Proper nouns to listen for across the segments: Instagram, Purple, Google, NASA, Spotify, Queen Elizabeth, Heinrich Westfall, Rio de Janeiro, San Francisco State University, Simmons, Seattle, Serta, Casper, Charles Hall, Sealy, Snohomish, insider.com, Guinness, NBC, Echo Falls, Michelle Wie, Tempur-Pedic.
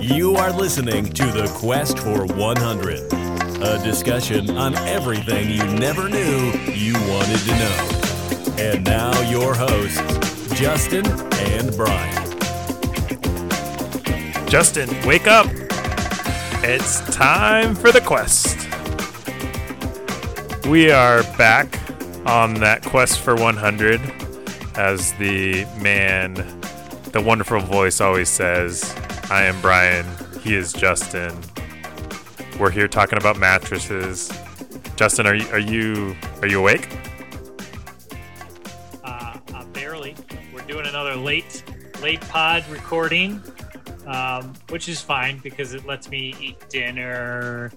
You are listening to The Quest for 100, a discussion on everything you never knew you wanted to know. And now your hosts, Justin and Brian. Justin, wake up. It's time for The Quest. We are back on that Quest for 100, as the man, the wonderful voice always says. I am Brian. He is Justin. We're here talking about mattresses. Justin, are you awake? Barely. We're doing another late pod recording, which is fine because it lets me eat dinner,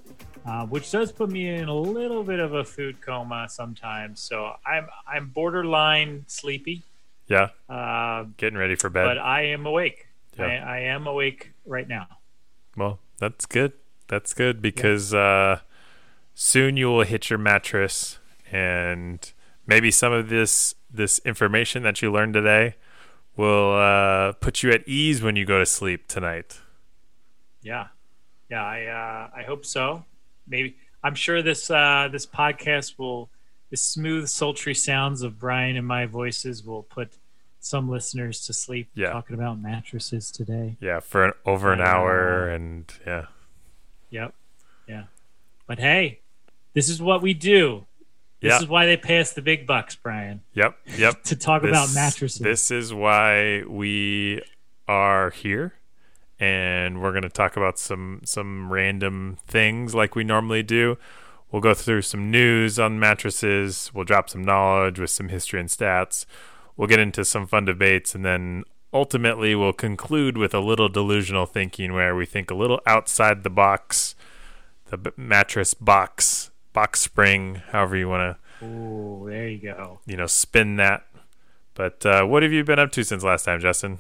which does put me in a little bit of a food coma sometimes. So I'm borderline sleepy. Yeah. Getting ready for bed. But I am awake. Yeah. I am awake right now. Well, that's good. That's good because soon you will hit your mattress, and maybe some of this information that you learned today will put you at ease when you go to sleep tonight. Yeah. I hope so. Maybe I'm sure this podcast will, the smooth, sultry sounds of Brian and my voices will put some listeners to sleep. Talking about mattresses today. Yeah, for over an hour, and yeah. Yep. Yeah. But hey, this is what we do. This is why they pay us the big bucks, Brian. Yep. To talk about mattresses. This is why we are here, and we're going to talk about some random things like we normally do. We'll go through some news on mattresses. We'll drop some knowledge with some history and stats. We'll get into some fun debates, and then ultimately we'll conclude with a little delusional thinking where we think a little outside the box, the mattress box spring, however you want to. Ooh, there you go. You know, spin that. But what have you been up to since last time, Justin?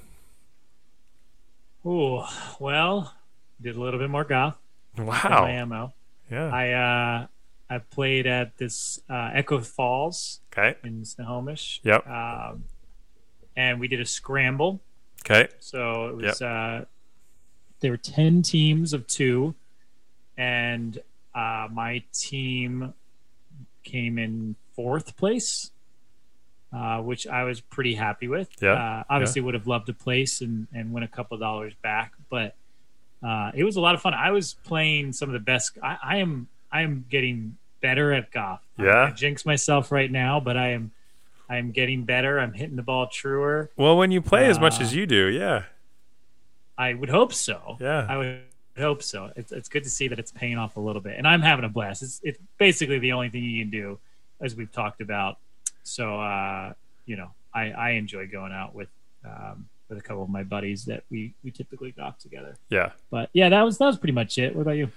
Ooh, well, did a little bit more golf. Wow. My ammo. Yeah. I played at this Echo Falls in Snohomish. Yep. And we did a scramble. Okay. So it was there were 10 teams of 2, and my team came in 4th place, which I was pretty happy with. Yeah. Obviously would have loved to place and win a couple of dollars back, but it was a lot of fun. I was playing some of the best. I am getting better at golf. Yeah. I jinx myself right now, but I am getting better. I'm hitting the ball truer. Well, when you play as much as you do, yeah. I would hope so. Yeah. I would hope so. It's good to see that it's paying off a little bit. And I'm having a blast. It's basically the only thing you can do, as we've talked about. So I enjoy going out with a couple of my buddies that we typically golf together. Yeah. But yeah, that was pretty much it. What about you?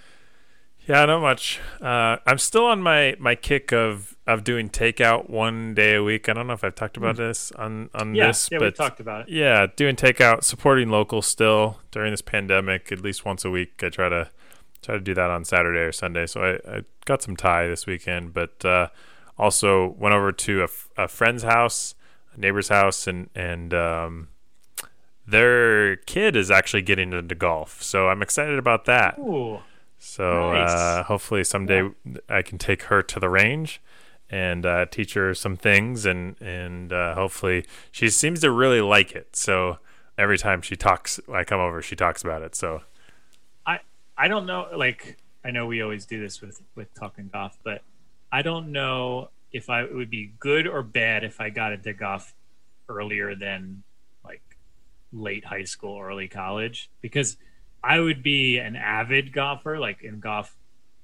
Yeah, not much. I'm still on my kick of doing takeout one day a week. I don't know if I've talked about this on this. Yeah, but we talked about it. Yeah, doing takeout, supporting local still during this pandemic. At least once a week, I try to do that on Saturday or Sunday. So I got some Thai this weekend, but also went over to a friend's house, a neighbor's house, and their kid is actually getting into golf. So I'm excited about that. Ooh. So nice. Hopefully someday I can take her to the range and teach her some things, and hopefully she seems to really like it. So every time I come over, she talks about it. So I don't know. Like, I know we always do this with talking golf, but I don't know if it would be good or bad if I got into golf earlier than like late high school, early college, because I would be an avid golfer, like in golf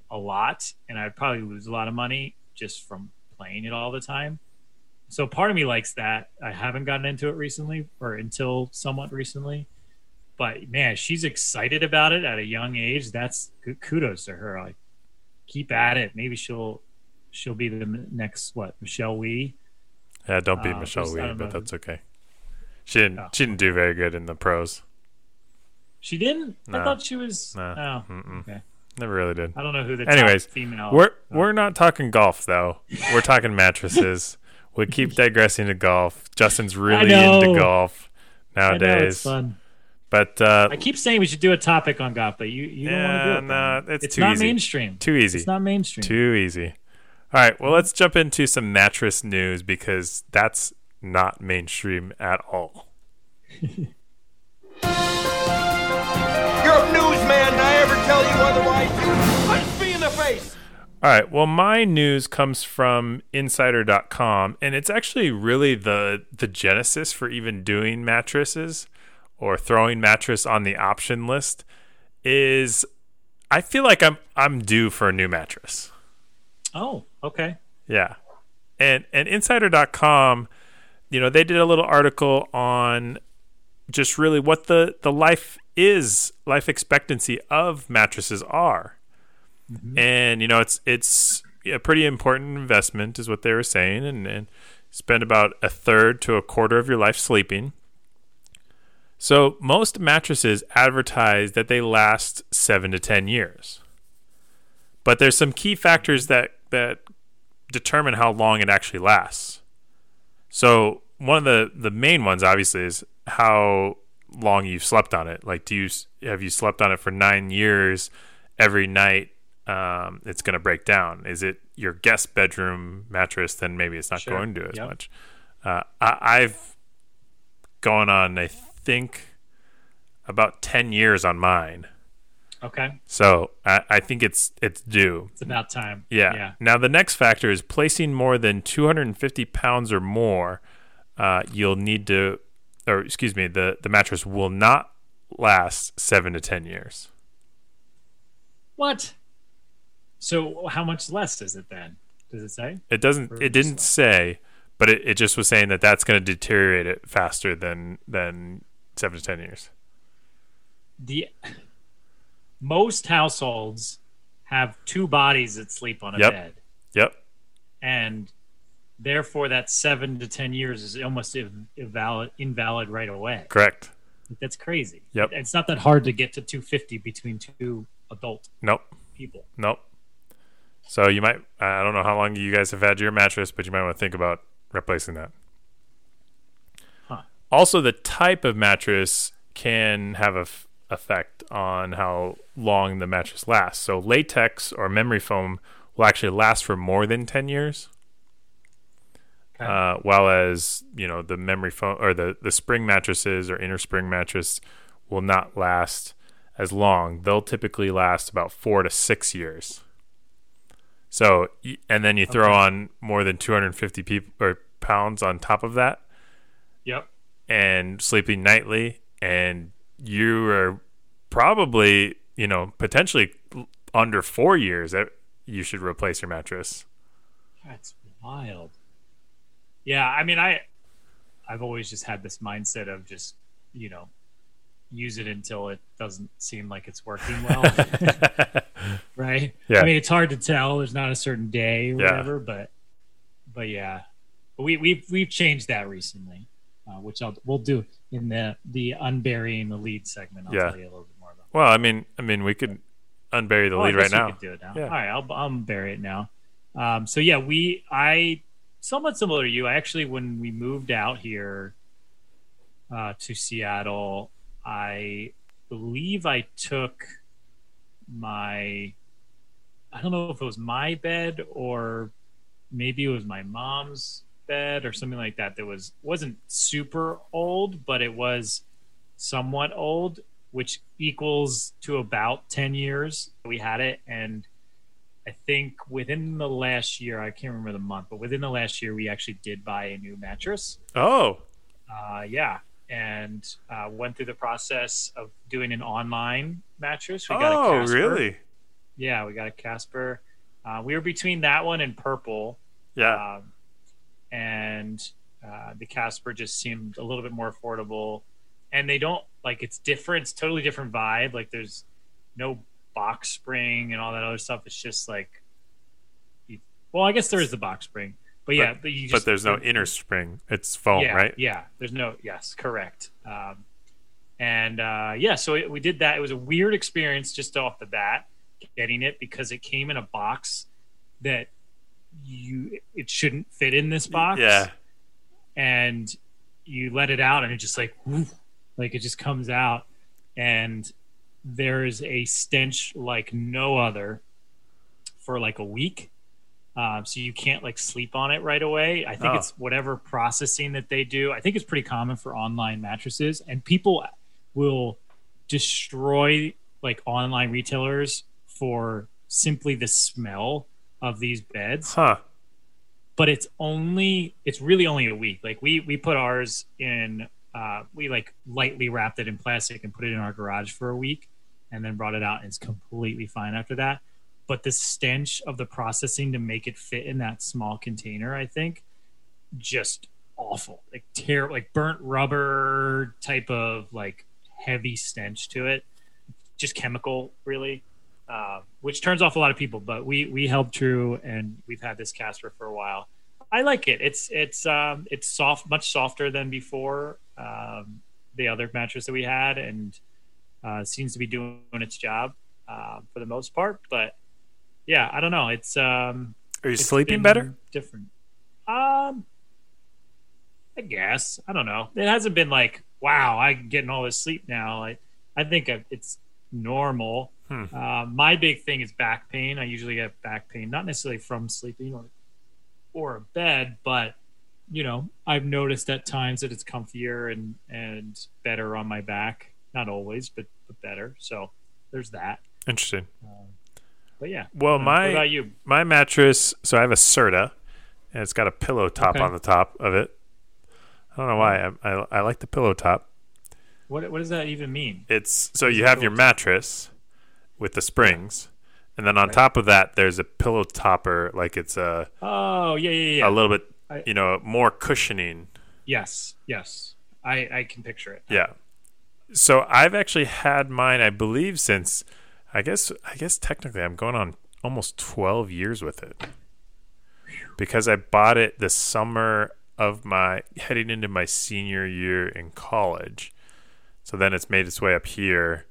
a lot, and I'd probably lose a lot of money just from playing it all the time. So part of me likes that. I haven't gotten into it recently, or until somewhat recently, but man, she's excited about it at a young age. That's kudos to her. Like, keep at it. Maybe she'll be the next, Michelle Wie. Yeah, don't be Michelle Wie, but that's okay. She didn't do very good in the pros. She didn't? No. I thought she was... No. Oh, okay. Never really did. I don't know who the top female... We're not talking golf, though. We're talking mattresses. We keep digressing to golf. Justin's really into golf nowadays. I know, it's fun. But I keep saying we should do a topic on golf, but you don't want to do it. No, it's too not easy. Mainstream. Too easy. It's not mainstream. Too easy. All right. Well, let's jump into some mattress news because that's not mainstream at all. You're a newsman, and I ever tell you otherwise, you punch me in the face. All right. Well, my news comes from insider.com, and it's actually really the genesis for even doing mattresses or throwing mattress on the option list. Is I feel like I'm due for a new mattress. Oh, okay. Yeah. And insider.com, you know, they did a little article on just really what the life expectancy of mattresses are. Mm-hmm. And, you know, it's a pretty important investment is what they were saying, and spend about a third to a quarter of your life sleeping. So most mattresses advertise that they last 7 to 10 years. But there's some key factors that determine how long it actually lasts. So one of the main ones, obviously, is how long you've slept on it. Like, have you slept on it for 9 years every night? It's going to break down. Is it your guest bedroom mattress? Then maybe it's not going to as much. I've gone on, I think, about 10 years on mine. Okay. So I think it's due. It's about time. Yeah. Now the next factor is placing more than 250 pounds or more. You'll need to, or excuse me, the mattress will not last 7 to 10 years. What? So how much less is it then? Does it say? It doesn't. Or it didn't say, but it just was saying that that's going to deteriorate it faster than 7 to 10 years. Most households have two bodies that sleep on a bed. Yep. And therefore, that 7 to 10 years is almost invalid right away. Correct. That's crazy. Yep. It's not that hard to get to 250 between two adult people. Nope. So you might, I don't know how long you guys have had your mattress, but you might want to think about replacing that. Huh. Also, the type of mattress can have a effect on how long the mattress lasts. So latex or memory foam will actually last for more than 10 years. Okay. While as, you know, the memory foam or the spring mattresses or inner spring mattress will not last as long. They'll typically last about 4 to 6 years. So, and then you throw on more than 250 pounds on top of that. Yep. And sleeping nightly, and you are probably, you know, potentially under 4 years that you should replace your mattress. That's wild. Yeah, I mean, I've always just had this mindset of just, you know, use it until it doesn't seem like it's working well. Right? Yeah. I mean, it's hard to tell. There's not a certain day or whatever, but yeah. But we've changed that recently. Which we'll do in the unburying the lead segment. I'll tell you a little bit more about that. Well, I mean, we could unbury the lead right now. Could do it now. Yeah. All right, I'll bury it now. So yeah, I somewhat similar to you. I actually, when we moved out here to Seattle, I believe I took my, I don't know if it was my bed or maybe it was my mom's bed or something like that wasn't super old, but it was somewhat old, which equals to about 10 years we had it. And I think within the last year, I can't remember the month, but within the last year we actually did buy a new mattress. And went through the process of doing an online mattress. We got a Casper. Really? Yeah, we got a Casper. We were between that one and Purple. And the Casper just seemed a little bit more affordable, and they don't, like, it's different. It's totally different vibe. Like, there's no box spring and all that other stuff. It's just like, well, I guess there is the box spring, but yeah, but you just, but there's no inner spring. It's foam, right? Yeah, there's no. Yes, correct. So we did that. It was a weird experience just off the bat getting it because it came in a box that. It shouldn't fit in this box. Yeah. And you let it out and it just like it just comes out. and there is a stench like no other for like a week. So you can't like sleep on it right away. I think it's whatever processing that they do. I think it's pretty common for online mattresses, and people will destroy like online retailers for simply the smell of these beds. But it's really only a week. Like we put ours in, we like lightly wrapped it in plastic and put it in our garage for a week and then brought it out, and it's completely fine after that. But the stench of the processing to make it fit in that small container, I think, just awful. Like terrible, like burnt rubber type of like heavy stench to it. Just chemical, really. Which turns off a lot of people, but we held true, and we've had this Casper for a while. I like it. It's soft, much softer than before the other mattress that we had, and seems to be doing its job for the most part. But yeah, I don't know. It's are you sleeping better? Different. I guess, I don't know. It hasn't been like, wow, I'm getting all this sleep now. I think it's normal. My big thing is back pain. I usually get back pain, not necessarily from sleeping or a bed, but you know, I've noticed at times that it's comfier and better on my back. Not always, but better. So there's that. Interesting. But yeah. Well, what about you? My mattress. So I have a Serta, and it's got a pillow top on the top of it. I don't know why. I like the pillow top. What does that even mean? It's so you have your mattress with the springs, and then on top of that there's a pillow topper, like it's a a little bit more cushioning. Yes I can picture it. So I've actually had mine, I believe, since I guess technically I'm going on almost 12 years with it, because I bought it the summer of my heading into my senior year in college, so then it's made its way up here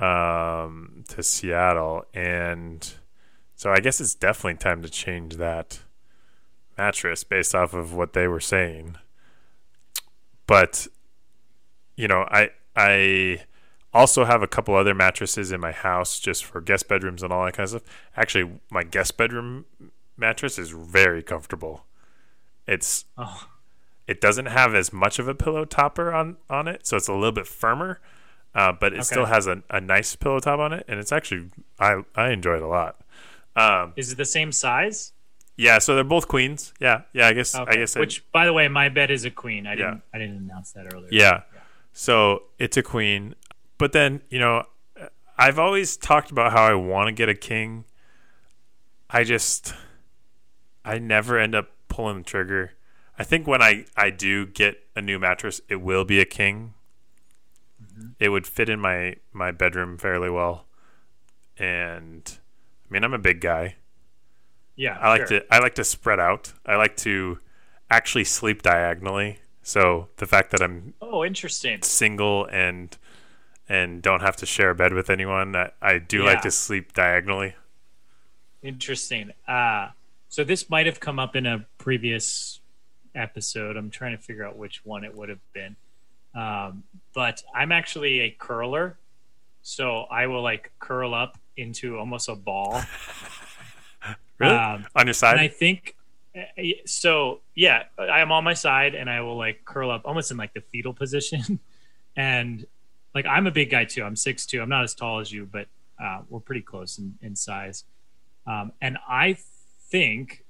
to Seattle, and so I guess it's definitely time to change that mattress based off of what they were saying. But I also have a couple other mattresses in my house just for guest bedrooms and all that kind of stuff. Actually, my guest bedroom mattress is very comfortable. It doesn't have as much of a pillow topper on it, so it's a little bit firmer. But it still has a nice pillow top on it, and it's actually I enjoy it a lot. Is it the same size? Yeah, so they're both queens. Yeah. I guess. Which, by the way, my bed is a queen. I didn't announce that earlier. Yeah. So it's a queen, but then I've always talked about how I want to get a king. I never end up pulling the trigger. I think when I do get a new mattress, it will be a king. It would fit in my bedroom fairly well, and I mean, I'm a big guy. Yeah, I like to spread out. I like to actually sleep diagonally. So the fact that I'm interesting, single and don't have to share a bed with anyone, I like to sleep diagonally. Interesting. So this might have come up in a previous episode. I'm trying to figure out which one it would have been. But I'm actually a curler, so I will like curl up into almost a ball. Really? On your side? And I think so. Yeah, I am on my side, and I will like curl up almost in like the fetal position. And like, I'm a big guy too. I'm 6'2". I'm not as tall as you, but we're pretty close in size. And I think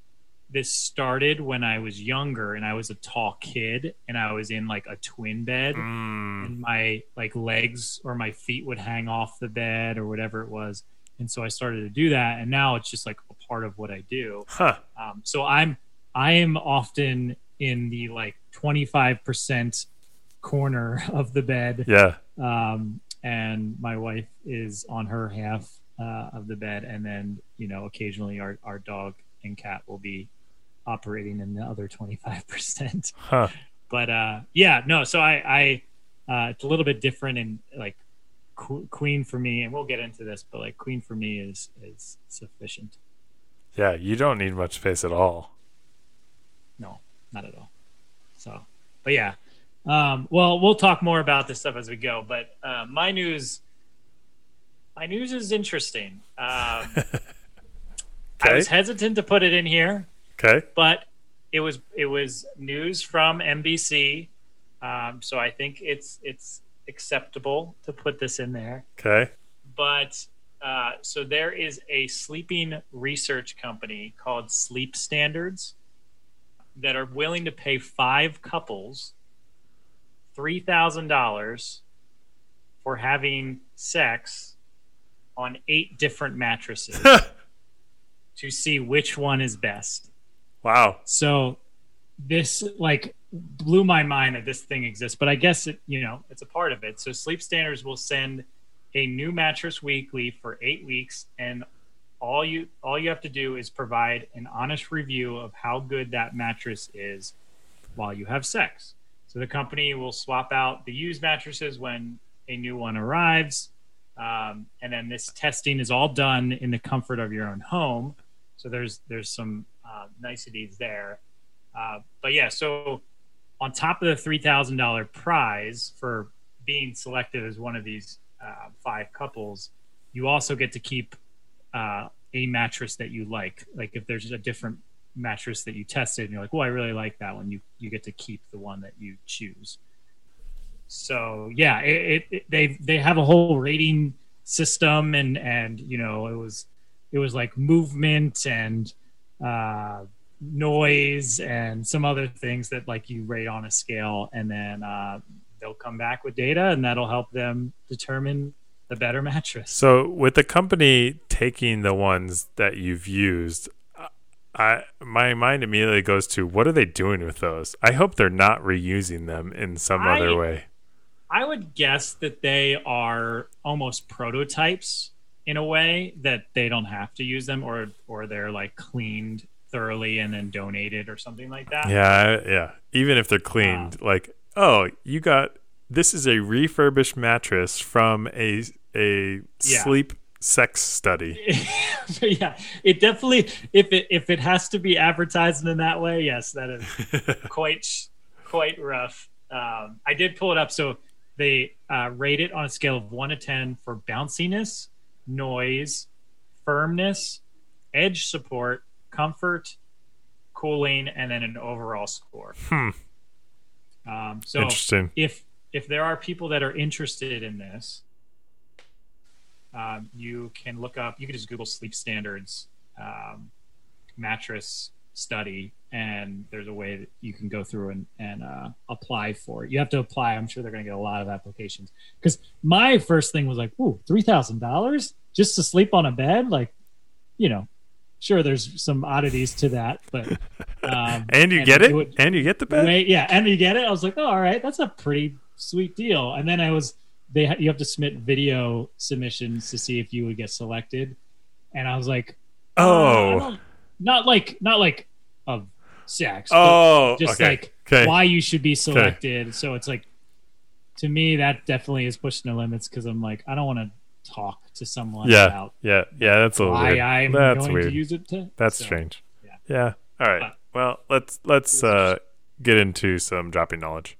this started when I was younger, and I was a tall kid, and I was in like a twin bed, and my like legs or my feet would hang off the bed or whatever it was. And so I started to do that, and now it's just like a part of what I do. So I am often in the like 25% corner of the bed. And my wife is on her half of the bed. And then, occasionally our dog and cat will be operating in the other 25%. But so I it's a little bit different, and like queen for me, and we'll get into this, but like queen for me is sufficient. Yeah, you don't need much space at all. No, not at all. So, but yeah, Well, we'll talk more about this stuff as we go, but my news is interesting. Okay. I was hesitant to put it in here, okay, but it was news from NBC, so I think it's acceptable to put this in there. Okay, but so there is a sleeping research company called Sleep Standards that are willing to pay 5 couples $3,000 for having sex on 8 different mattresses to see which one is best. Wow. So this blew my mind that this thing exists, but I guess it's a part of it. So Sleep Standards will send a new mattress weekly for 8 weeks, and all you have to do is provide an honest review of how good that mattress is while you have sex. So the company will swap out the used mattresses when a new one arrives. And then this testing is all done in the comfort of your own home. So there's some niceties there. But yeah, so on top of the $3,000 prize for being selected as one of these 5 couples, you also get to keep a mattress that you like. Like if there's a different mattress that you tested and you're like, well, I really like that one, you get to keep the one that you choose. So yeah, they have a whole rating system, and it was like movement and noise and some other things that you rate on a scale, and then they'll come back with data, and that'll help them determine the better mattress. So with the company taking the ones that you've used, my mind immediately goes to, what are they doing with those? I hope they're not reusing them in some other way. I would guess that they are almost prototypes in a way that they don't have to use them, or they're cleaned thoroughly and then donated or something like that. Yeah. Even if they're cleaned, you got, this is a refurbished mattress from a sleep sex study. Yeah, it definitely, if it has to be advertised in that way, yes, that is quite rough. I did pull it up. So they rate it on a scale of 1 to 10 for bounciness, noise, firmness, edge support, comfort, cooling, and then an overall score. So interesting. If there are people that are interested in this, you can look up, you can just Google Sleep Standards mattress study, and there's a way that you can go through and apply for it. You have to apply. I'm sure they're going to get a lot of applications, because my first thing was ooh, $3,000 just to sleep on a bed? Sure, there's some oddities to that, but and you get it? And you get the bed? And you get it? I was like, oh, all right, that's a pretty sweet deal. And then I was... you have to submit video submissions to see if you would get selected, and I was like, not of sex, why you should be selected. Okay. So it's to me, that definitely is pushing the limits, because I'm I don't want to talk to someone about that's a little why weird. I'm that's going weird. To use it to that's so, strange. Yeah. All right. Well, let's get into some dropping knowledge.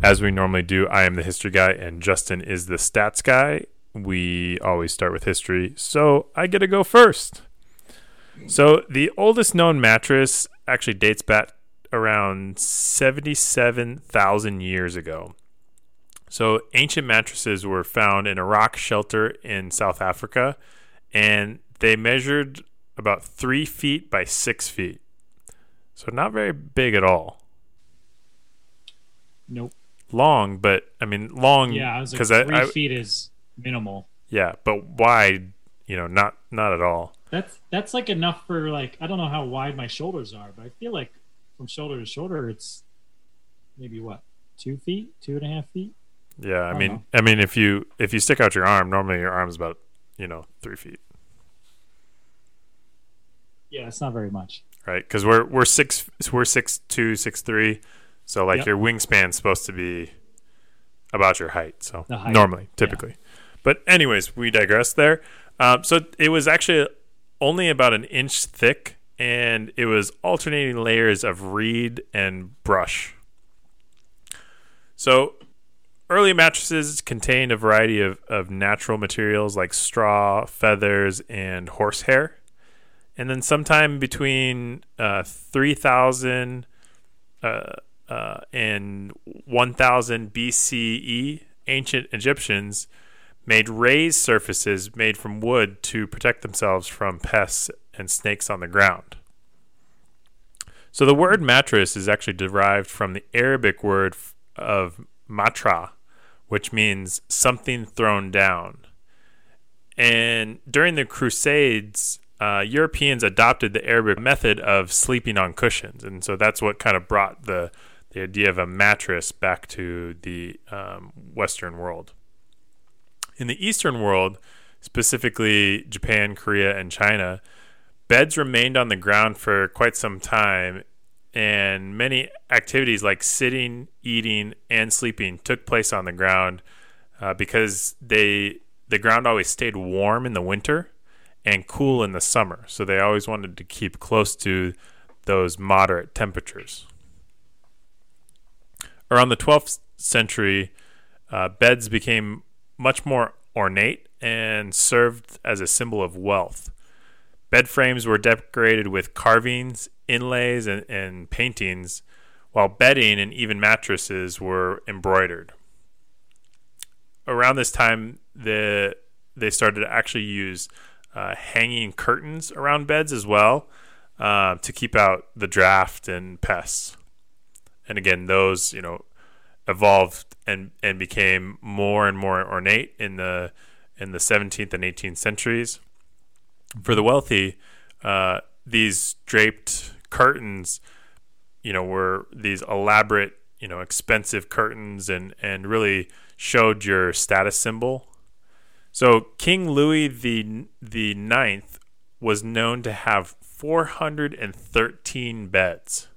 As we normally do, I am the history guy and Justin is the stats guy. We always start with history, so I get to go first. So the oldest known mattress actually dates back around 77,000 years ago. So ancient mattresses were found in a rock shelter in South Africa, and they measured about 3 feet by 6 feet. So not very big at all. Nope. Long, but I mean long. Yeah, I was 3 feet is minimal. Yeah, but wide, not at all. That's enough for I don't know how wide my shoulders are, but I feel from shoulder to shoulder it's maybe 2 feet, 2.5 feet. Yeah, I mean if you stick out your arm, normally your arm's about 3 feet. Yeah, it's not very much. Right, because we're 6'2", 6'3". So your wingspan's supposed to be about your height. So normally, typically. Yeah. But anyways, we digress there. So it was actually only about an inch thick and it was alternating layers of reed and brush. So early mattresses contained a variety of natural materials like straw, feathers, and horsehair. And then sometime between 3000 and 1000 BCE, ancient Egyptians made raised surfaces made from wood to protect themselves from pests and snakes on the ground. So the word mattress is actually derived from the Arabic word of matra, which means something thrown down. And during the Crusades, Europeans adopted the Arabic method of sleeping on cushions. And so that's what kind of brought the idea of a mattress back to the Western world. In the Eastern world, specifically Japan, Korea, and China, beds remained on the ground for quite some time, and many activities like sitting, eating, and sleeping took place on the ground because the ground always stayed warm in the winter and cool in the summer. So they always wanted to keep close to those moderate temperatures. Around the 12th century, beds became much more ornate and served as a symbol of wealth. Bed frames were decorated with carvings, inlays, and paintings, while bedding and even mattresses were embroidered. Around this time, they started to actually use hanging curtains around beds as well to keep out the draft and pests. And again, those, you know, evolved and became more and more ornate in the 17th and 18th centuries. For the wealthy, these draped curtains, you know, were these elaborate, you know, expensive curtains and really showed your status symbol. So King Louis the Ninth was known to have 413 beds.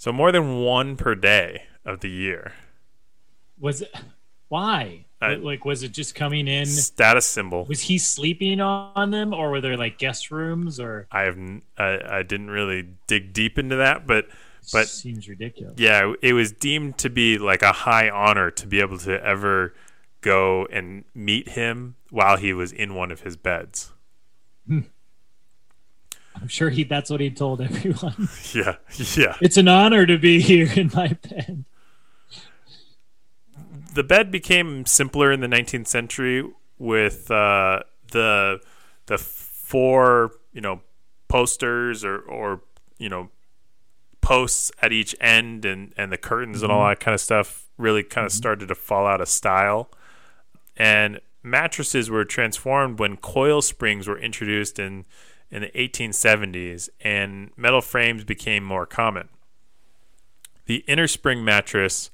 So more than one per day of the year. Was it? Why? Like, was it just coming in? Status symbol. Was he sleeping on them, or were there like guest rooms, or? I didn't really dig deep into that, but seems ridiculous. Yeah, it was deemed to be like a high honor to be able to ever go and meet him while he was in one of his beds. I'm sure that's what he told everyone. Yeah. It's an honor to be here in my bed. The bed became simpler in the 19th century with the four, you know, posters or you know, posts at each end and the curtains and all that kind of stuff really kind of started to fall out of style. And mattresses were transformed when coil springs were introduced in the 1870s, and metal frames became more common. The inner spring mattress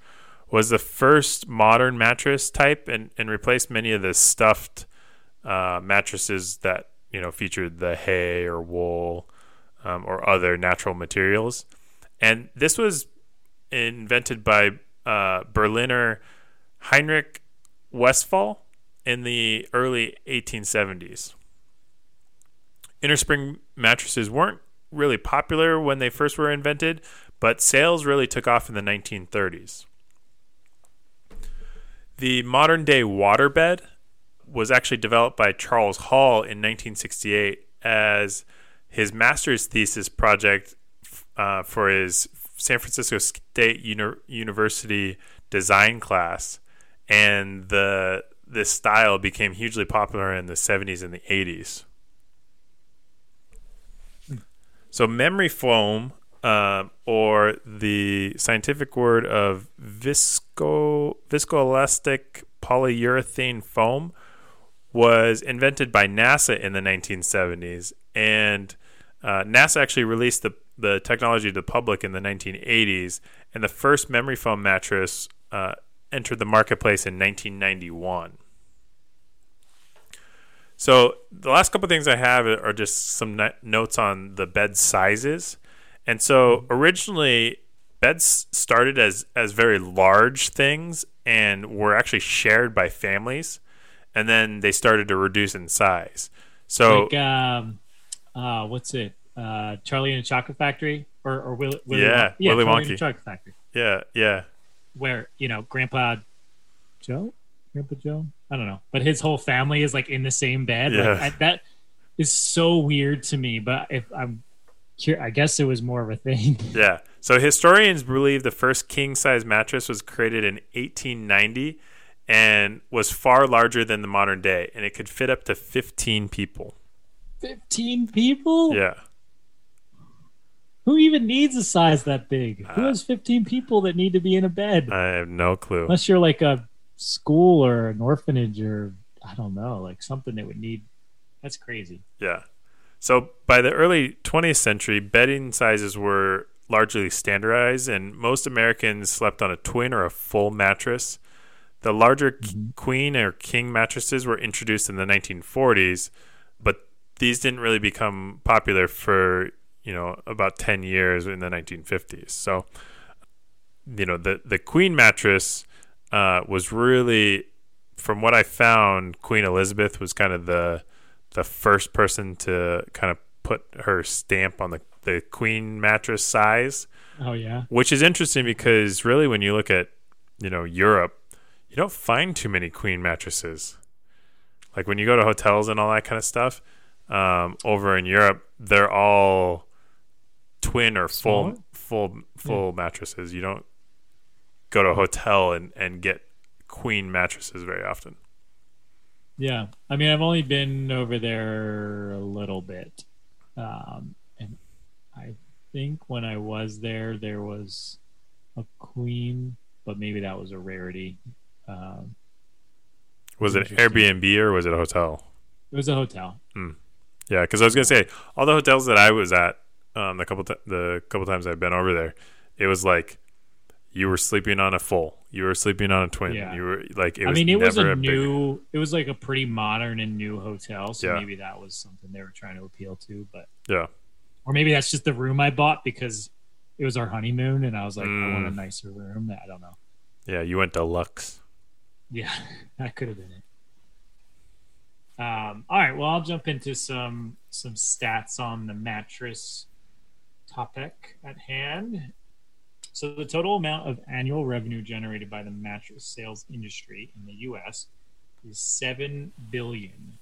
was the first modern mattress type and replaced many of the stuffed mattresses that, you know, featured the hay or wool or other natural materials. And this was invented by Berliner Heinrich Westfall in the early 1870s. Innerspring mattresses weren't really popular when they first were invented, but sales really took off in the 1930s. The modern-day waterbed was actually developed by Charles Hall in 1968 as his master's thesis project for his San Francisco State University design class, and this style became hugely popular in the 70s and the 80s. So memory foam, or the scientific word of viscoelastic polyurethane foam, was invented by NASA in the 1970s. And NASA actually released the technology to the public in the 1980s. And the first memory foam mattress entered the marketplace in 1991. So the last couple of things I have are just some notes on the bed sizes. And so originally beds started as very large things and were actually shared by families. And then they started to reduce in size. So like Charlie and the Chocolate Factory, or Willy Wonka. Yeah, Willy Wonka. Charlie and the Chocolate Factory. Yeah, yeah. Where, you know, Grandpa Joe, I don't know, but his whole family is like in the same bed. Yeah. Like, that is so weird to me. But if I'm I guess it was more of a thing. Yeah. So historians believe the first king-size mattress was created in 1890 and was far larger than the modern day, and it could fit up to 15 people. 15 people? Yeah. Who even needs a size that big? Who has 15 people that need to be in a bed? I have no clue. Unless you're like a school or an orphanage or, I don't know, like something that would need... That's crazy. Yeah. So by the early 20th century, bedding sizes were largely standardized, and most Americans slept on a twin or a full mattress. The larger queen or king mattresses were introduced in the 1940s, but these didn't really become popular for, you know, about 10 years in the 1950s. So, you know, the queen mattress was really, from what I found, Queen Elizabeth was kind of the first person to kind of put her stamp on the queen mattress size. Oh, yeah. Which is interesting because really when you look at, you know, Europe, you don't find too many queen mattresses. Like when you go to hotels and all that kind of stuff, over in Europe, they're all twin or full mattresses. You don't go to a hotel and get queen mattresses very often. Yeah, I mean, I've only been over there a little bit, and I think when I was there, there was a queen, but maybe that was a rarity. Was it an Airbnb or was it a hotel? It was a hotel. Mm. Yeah, because I was gonna say all the hotels that I was at, the couple times I've been over there, it was like you were sleeping on a full. You were sleeping on a twin. Yeah. You were like, it was, I mean, it never was a new, big... it was like a pretty modern and new hotel. So maybe that was something they were trying to appeal to, but yeah. Or maybe that's just the room I bought because it was our honeymoon and I was like, I want a nicer room. I don't know. Yeah. You went deluxe. Yeah. That could have been it. All right. Well, I'll jump into some stats on the mattress topic at hand. So the total amount of annual revenue generated by the mattress sales industry in the U.S. is $7 billion.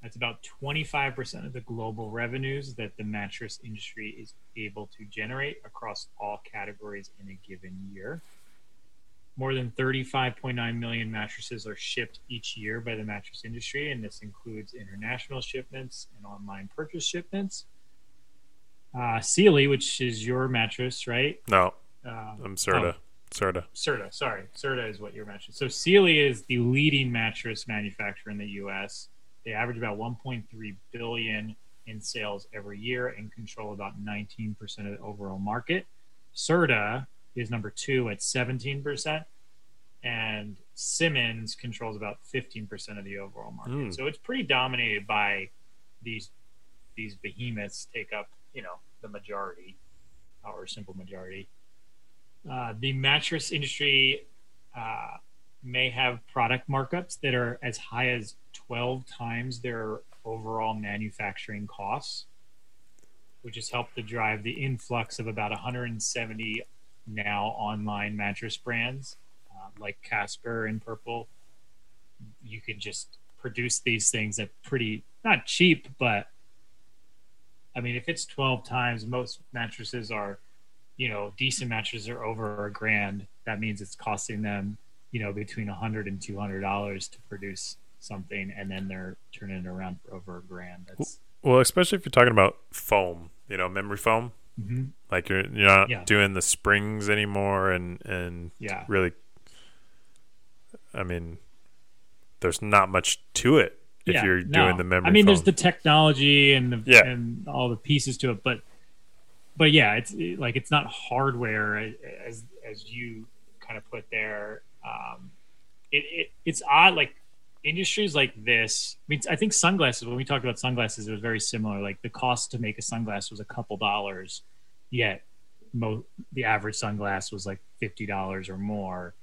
That's about 25% of the global revenues that the mattress industry is able to generate across all categories in a given year. More than 35.9 million mattresses are shipped each year by the mattress industry, and this includes international shipments and online purchase shipments. Sealy, which is your mattress, right? No. I'm Serta. Serta. Sorry. Serta is what your mattress. So Sealy is the leading mattress manufacturer in the U.S. They average about $1.3 billion in sales every year and control about 19% of the overall market. Serta is number 2 at 17%. And Simmons controls about 15% of the overall market. So it's pretty dominated by these behemoths take up, you know, the majority or simple majority. The mattress industry may have product markups that are as high as 12 times their overall manufacturing costs, which has helped to drive the influx of about 170 now online mattress brands like Casper and Purple. You can just produce these things at pretty, not cheap, but I mean, if it's 12 times, most mattresses are, you know, decent mattresses are over $1,000. That means it's costing them, you know, between $100 and $200 to produce something, and then they're turning it around for over $1,000. That's... Well, especially if you're talking about foam, you know, memory foam. Mm-hmm. Like you're not doing the springs anymore, and really, I mean, there's not much to it if you're doing the memory. I mean, foam. There's the technology and the and all the pieces to it, but yeah, it's like it's not hardware as you kind of put there. It's odd, like industries like this. I mean, I think sunglasses. When we talked about sunglasses, it was very similar. Like the cost to make a sunglass was a couple dollars, yet the average sunglass was like $50 or more.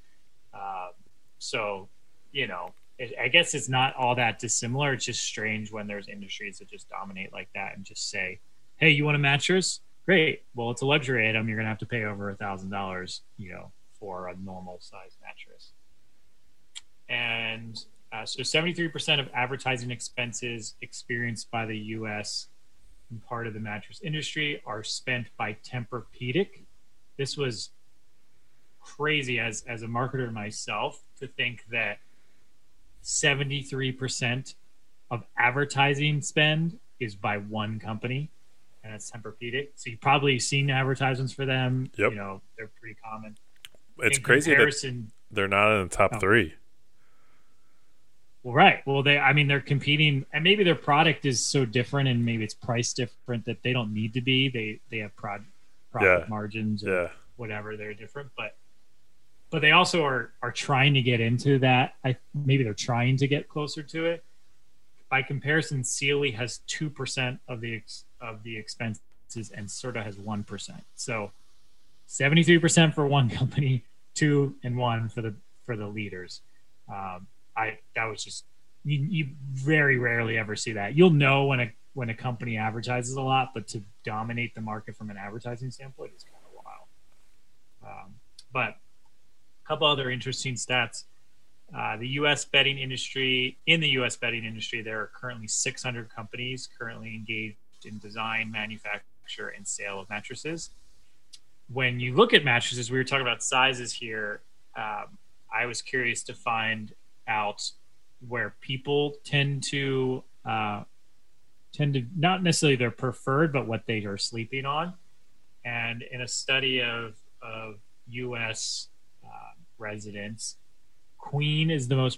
So you know, I guess it's not all that dissimilar. It's just strange when there's industries that just dominate like that and just say, hey, you want a mattress? Great. Well, it's a luxury item. You're going to have to pay over $1,000, you know, for a normal size mattress. And so 73% of advertising expenses experienced by the U.S. and part of the mattress industry are spent by Tempur-Pedic. This was crazy as a marketer myself to think that 73% of advertising spend is by one company, and that's Tempur-Pedic. So you've probably seen advertisements for them. Yep. You know, they're pretty common. It's crazy that they're not in the top three. Well, right. Well, they're competing, and maybe their product is so different, and maybe it's priced different that they don't need to be. They have profit margins or whatever. They're different, but they also are trying to get into that. Maybe they're trying to get closer to it. By comparison, Sealy has 2% of the expenses, and Serta has 1%. So 73% for one company, 2 and 1 for the leaders. That was just, you very rarely ever see that. You'll know when a company advertises a lot, but to dominate the market from an advertising standpoint is kind of wild. But a couple other interesting stats. The U.S. betting industry, there are currently 600 companies currently engaged in design, manufacture, and sale of mattresses. When you look at mattresses, we were talking about sizes here. I was curious to find out where people tend to not necessarily their preferred, but what they are sleeping on. And in a study of U.S. residents, Queen is the most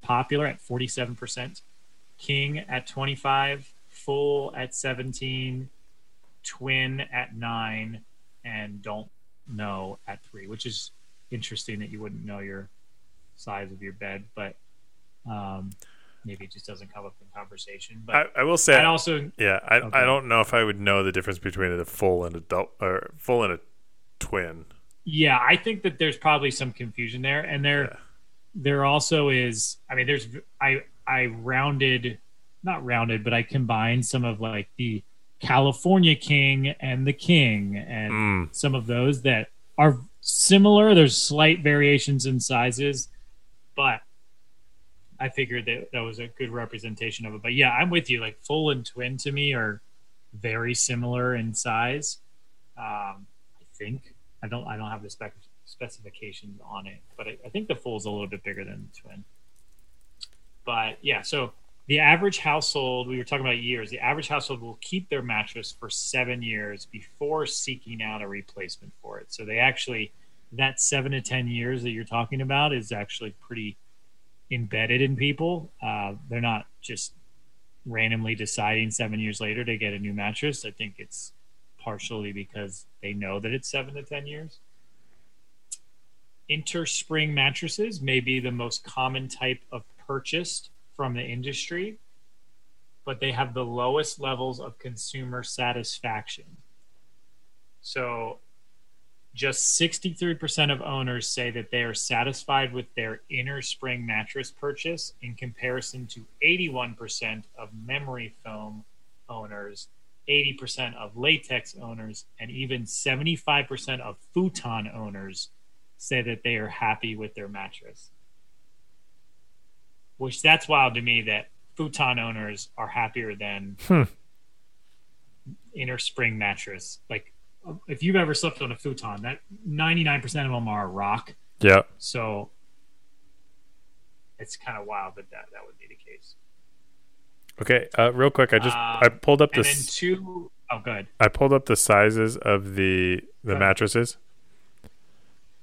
popular at 47%, King at 25%, Full at 17%, Twin at 9%, and Don't Know at 3%, which is interesting that you wouldn't know your size of your bed, but maybe it just doesn't come up in conversation. But I will say, I don't know if I would know the difference between a full and a twin. Yeah, I think that there's probably some confusion there, and there also is. I mean, there's I combined some of like the California King and the King and some of those that are similar. There's slight variations in sizes, but I figured that was a good representation of it. But yeah, I'm with you. Like full and twin to me are very similar in size. I think I don't have the specifications on it, but I think the full is a little bit bigger than the twin. But yeah, so the average household, we were talking about years. The average household will keep their mattress for 7 years before seeking out a replacement for it. So they actually, that 7 to 10 years that you're talking about is actually pretty embedded in people. They're not just randomly deciding 7 years later to get a new mattress. I think it's partially because they know that it's 7 to 10 years. Innerspring mattresses may be the most common type of purchased from the industry, but they have the lowest levels of consumer satisfaction. So just 63% of owners say that they are satisfied with their innerspring mattress purchase in comparison to 81% of memory foam owners, 80% of latex owners, and even 75% of futon owners say that they are happy with their mattress. Which that's wild to me that futon owners are happier than innerspring mattress. Like if you've ever slept on a futon, that 99% of them are a rock. Yeah. So it's kind of wild that would be the case. Okay. Real quick, I pulled up I pulled up the sizes of the mattresses.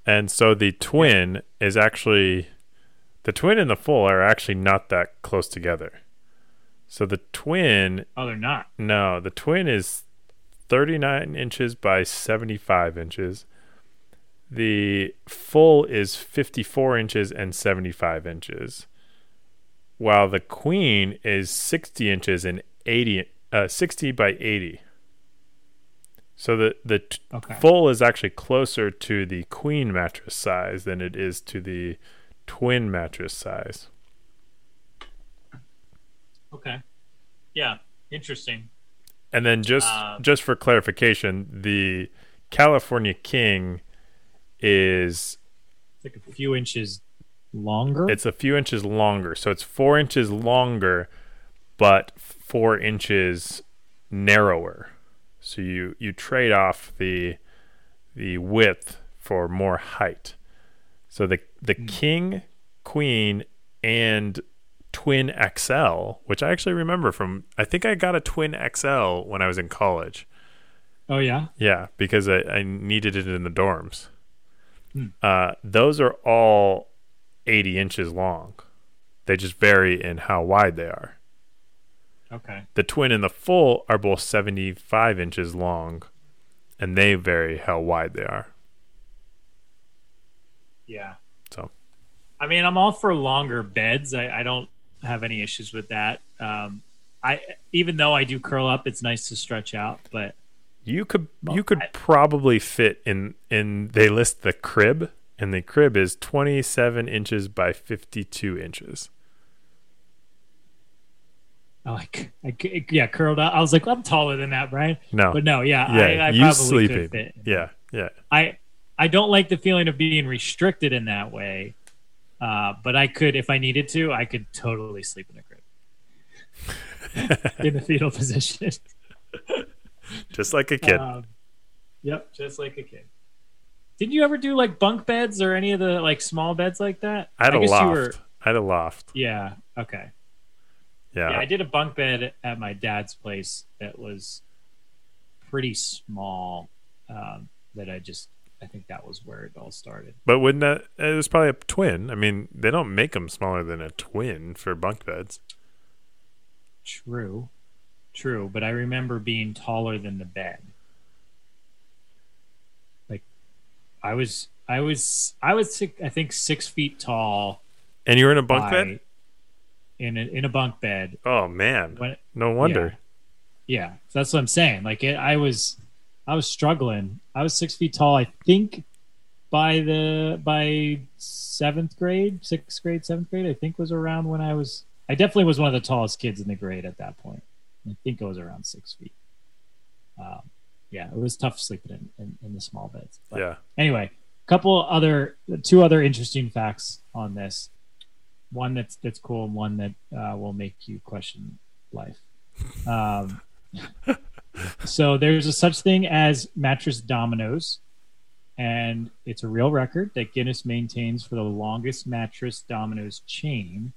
And so the twin is actually. The twin and the full are actually not that close together. So the twin... Oh, they're not. No, the twin is 39 inches by 75 inches. The full is 54 inches and 75 inches. While the queen is 60 inches and 60 by 80. So full is actually closer to the queen mattress size than it is to the twin mattress size. Okay. Yeah. Interesting. And then just for clarification, the California King is like a few inches longer. It's a few inches longer. So it's 4 inches longer, but 4 inches narrower. So you trade off the width for more height. So the King, Queen, and Twin XL, which I actually remember from, I think I got a Twin XL when I was in college. Oh, yeah? Yeah, because I needed it in the dorms. Hmm. Those are all 80 inches long. They just vary in how wide they are. Okay. The Twin and the Full are both 75 inches long, and they vary how wide they are. Yeah. So, I mean, I'm all for longer beds. I don't have any issues with that. I even though I do curl up, it's nice to stretch out. But you could probably fit in. They list the crib, and the crib is 27 inches by 52 inches. Curled up. I was like, I'm taller than that, Brian. No, but no, I probably sleeping. Could fit. Yeah. I don't like the feeling of being restricted in that way, but I could, if I needed to, I could totally sleep in a crib in the fetal position, just like a kid. Yep, just like a kid. Did you ever do like bunk beds or any of the like small beds like that? I had a loft. Yeah. Okay. Yeah, I did a bunk bed at my dad's place that was pretty small. I think that was where it all started. But wouldn't that... It was probably a twin. I mean, they don't make them smaller than a twin for bunk beds. True. But I remember being taller than the bed. Like, I was 6 feet tall. And you were in a bunk bed? In a bunk bed. Oh, man. No wonder. Yeah. So that's what I'm saying. Like, I was struggling. I was 6 feet tall, I think, by seventh grade, I think was around when I definitely was one of the tallest kids in the grade at that point. I think I was around 6 feet. It was tough sleeping in the small beds. But yeah. Anyway, two other interesting facts on this. One that's cool and one that will make you question life. So there's a such thing as mattress dominoes, and it's a real record that Guinness maintains for the longest mattress dominoes chain,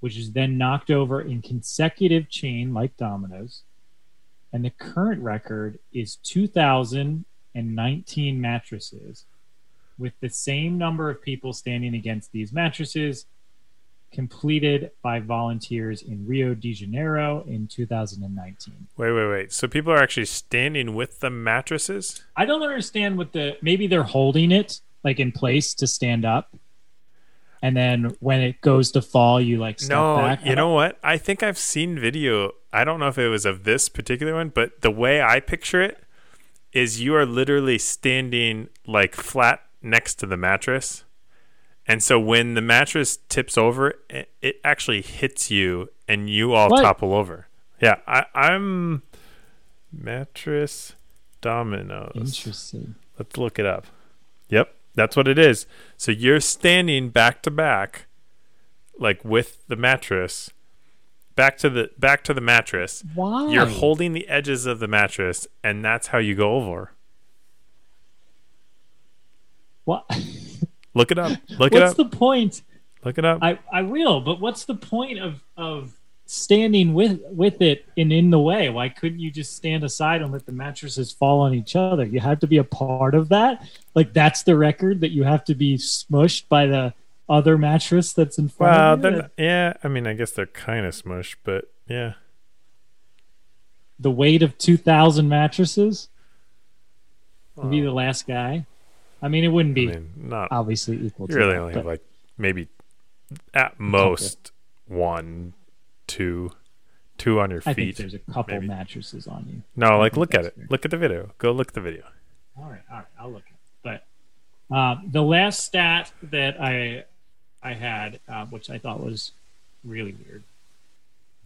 which is then knocked over in consecutive chain like dominoes. And the current record is 2,019 mattresses, with the same number of people standing against these mattresses, completed by volunteers in Rio de Janeiro in 2019. Wait. So people are actually standing with the mattresses? I don't understand maybe they're holding it like in place to stand up. And then when it goes to fall, you like step back. You know what? I think I've seen video. I don't know if it was of this particular one, but the way I picture it is you are literally standing like flat next to the mattress. And so when the mattress tips over, it actually hits you and you all topple over. Yeah, I'm mattress dominoes. Interesting. Let's look it up. Yep, that's what it is. So you're standing back to back, like with the mattress, back to the mattress. Wow. You're holding the edges of the mattress, and that's how you go over. What? Look it up. What's the point? Look it up. I will, but what's the point of standing with it in the way? Why couldn't you just stand aside and let the mattresses fall on each other? You have to be a part of that? Like, that's the record that you have to be smushed by the other mattress that's in front of you? Well, yeah, I mean, I guess they're kind of smushed, but yeah. The weight of 2,000 mattresses? You'd be the last guy? I mean, it wouldn't be not obviously equal to that. You really only have like maybe at most two on your feet. I think there's a couple mattresses on you. No, like look at it. Look at the video. Go look at the video. All right. I'll look at it. But the last stat that I had, which I thought was really weird,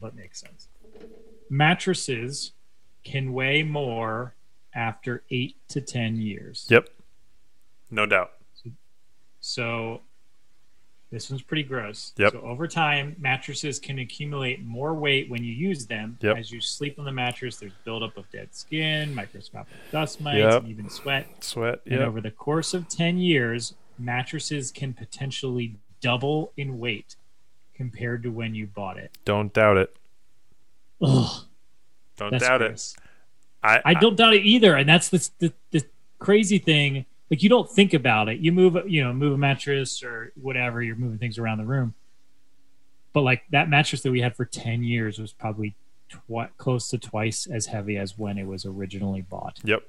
but makes sense. Mattresses can weigh more after 8 to 10 years. Yep. No doubt. So this one's pretty gross. Yep. So over time, mattresses can accumulate more weight when you use them. Yep. As you sleep on the mattress, there's buildup of dead skin, microscopic dust mites, yep. and even sweat. Yep. And over the course of 10 years, mattresses can potentially double in weight compared to when you bought it. Don't doubt it. Ugh. Don't doubt gross. It. I don't doubt it either. And that's the crazy thing. Like, you don't think about it. You move a mattress or whatever. You're moving things around the room. But like that mattress that we had for 10 years was probably close to twice as heavy as when it was originally bought. Yep.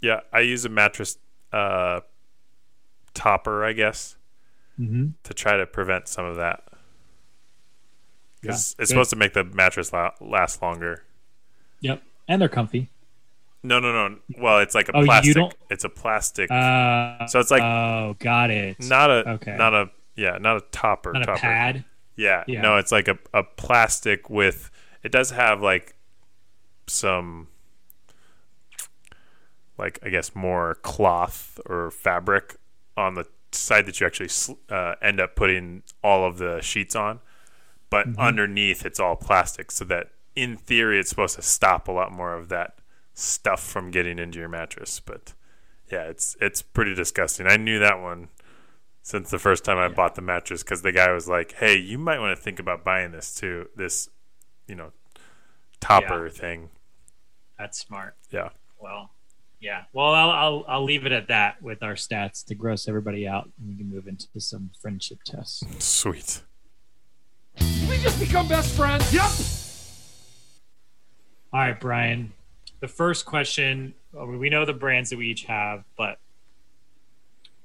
Yeah. I use a mattress topper, I guess, to try to prevent some of that. Because it's supposed to make the mattress last longer. Yep. And they're comfy. No. Well, it's like a plastic. It's a plastic. So it's like. Oh, got it. Not a topper. Not a pad. Yeah. No, it's like a plastic with. It does have like some. Like, I guess, more cloth or fabric on the side that you actually end up putting all of the sheets on, but underneath it's all plastic, so that in theory it's supposed to stop a lot more of that stuff from getting into your mattress. But yeah, it's pretty disgusting. I knew that one since the first time I bought the mattress, because the guy was like, hey, you might want to think about buying this too, this, you know, topper thing. That's smart. Well, I'll leave it at that with our stats to gross everybody out, and we can move into some friendship tests. Sweet. Did we just become best friends? Yep. All right, Brian. The first question, we know the brands that we each have, but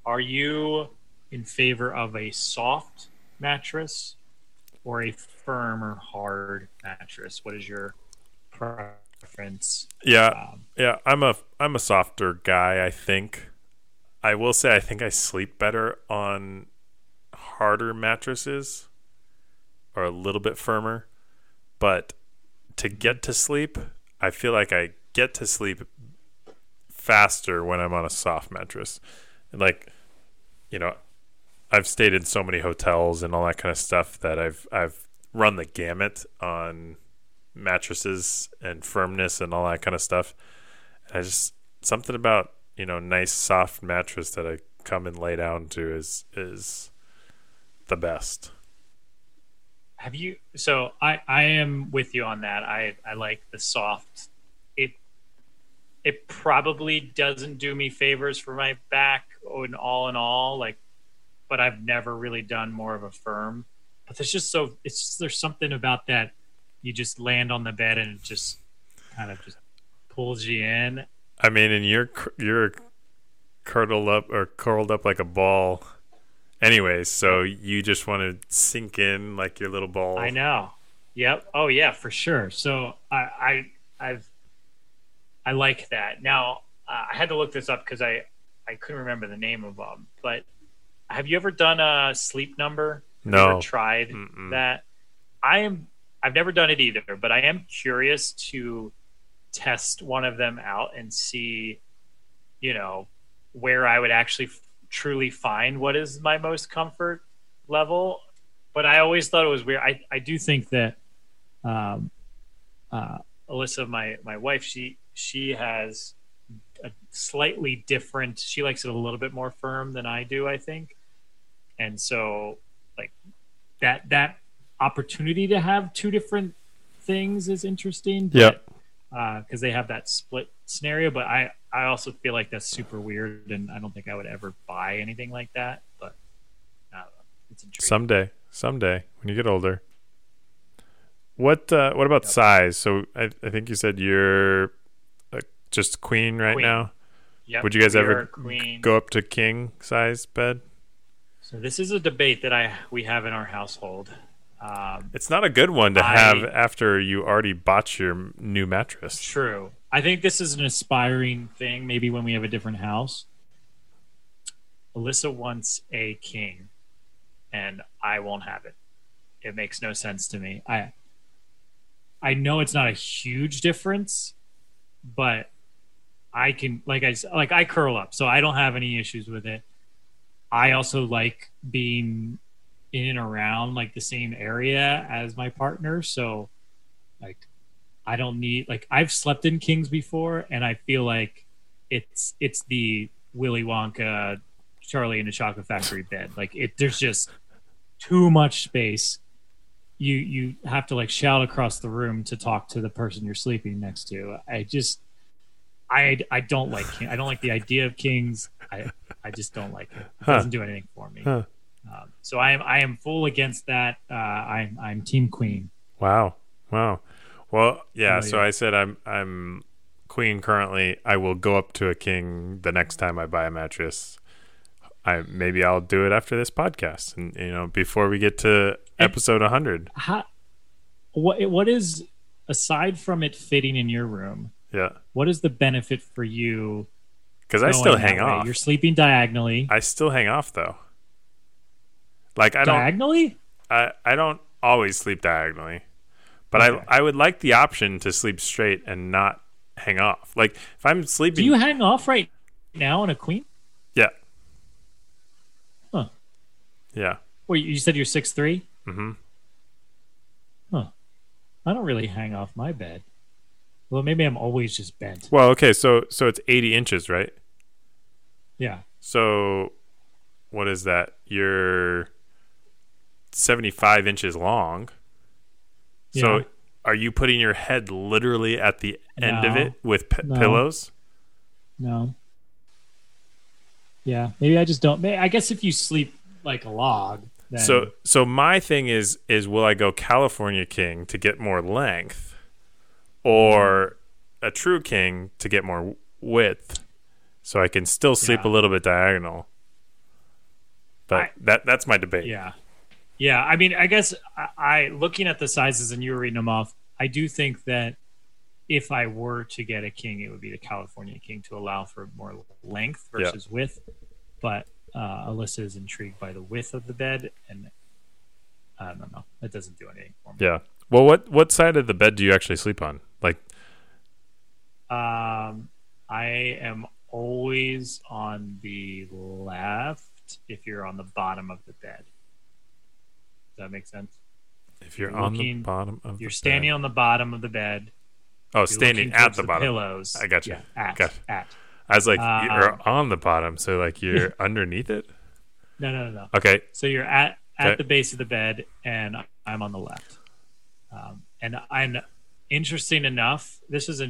are you in favor of a soft mattress or a firm or hard mattress? What is your preference? I'm a softer guy, I think. I will say I think I sleep better on harder mattresses or a little bit firmer, but to get to sleep, I feel like I get to sleep faster when I'm on a soft mattress. And like, you know, I've stayed in so many hotels and all that kind of stuff that I've run the gamut on mattresses and firmness and all that kind of stuff. And I just, something about, you know, nice soft mattress that I come and lay down to is the best. Have you? So I am with you on that. I like the soft. It probably doesn't do me favors for my back in all, like, but I've never really done more of a firm. But there's just there's something about that. You just land on the bed and it just kind of just pulls you in. I mean, and you're curled up like a ball. Anyways, so you just want to sink in like your little ball. I know. Yep. Oh yeah, for sure. So I like that. Now I had to look this up because I couldn't remember the name of them. But have you ever done a sleep number? No. Ever tried that? I've never done it either, but I am curious to test one of them out and see, you know, where I would actually truly find what is my most comfort level. But I always thought it was weird. I do think that Alyssa, my wife, she has a slightly different, she likes it a little bit more firm than I do, I think. And so like that opportunity to have two different things is interesting. Yep. Because they have that split scenario, but I also feel like that's super weird, and I don't think I would ever buy anything like that. But it's intriguing. Someday, when you get older. What about size? So I think you said you're just queen now. Yep. Would you guys ever go up to king size bed? So this is a debate that we have in our household. It's not a good one to have after you already bought your new mattress. True. I think this is an aspiring thing, maybe when we have a different house. Alyssa wants a king, and I won't have it. It makes no sense to me. I I know it's not a huge difference, but I can, like I curl up, so I don't have any issues with it. I also like being in and around like the same area as my partner. So like, I don't need, like, I've slept in kings before, and I feel like it's the Willy Wonka, Charlie and the Chocolate Factory bed. Like it, there's just too much space. You have to like shout across the room to talk to the person you're sleeping next to. I don't like king. I don't like the idea of kings. I just don't like it. It doesn't do anything for me. So I am full against that. I'm team queen. Wow. Well, yeah. So I said I'm queen currently. I will go up to a king the next time I buy a mattress. Maybe I'll do it after this podcast, and before we get to episode 100. What is, aside from it fitting in your room? Yeah. What is the benefit for you? Because I still hang off. You're sleeping diagonally. I still hang off though. Like I don't diagonally. I don't always sleep diagonally, but okay. I would like the option to sleep straight and not hang off. Like if I'm sleeping. Do you hang off right now on a queen? Yeah. Huh. Yeah. Well, you said you're 6'3". Mm-hmm. Huh. I don't really hang off my bed. Well, maybe I'm always just bent. Well, okay, so it's 80 inches, right? Yeah. So what is that? You're 75 inches long. Yeah. So are you putting your head literally at the end of it with pillows? No. Yeah, maybe I just don't. I guess if you sleep like a log. Then... So my thing is will I go California king to get more length? Or a true king to get more width, so I can still sleep a little bit diagonal. But that's my debate. Yeah. I mean, I guess I looking at the sizes and you were reading them off, I do think that if I were to get a king, it would be the California king to allow for more length versus width. But Alyssa is intrigued by the width of the bed, and I don't know. That doesn't do anything for me. Yeah. Well, what side of the bed do you actually sleep on? Like, I am always on the left if you're on the bottom of the bed. Does that make sense? If you're on the bottom of the bed. You're standing on the bottom of the bed. Oh, standing at the bottom. Pillows. I got you. Yeah, at. I was like, you're on the bottom, so like you're underneath it? No. Okay. So you're at the base of the bed, and I'm on the left. And I'm interesting enough. This is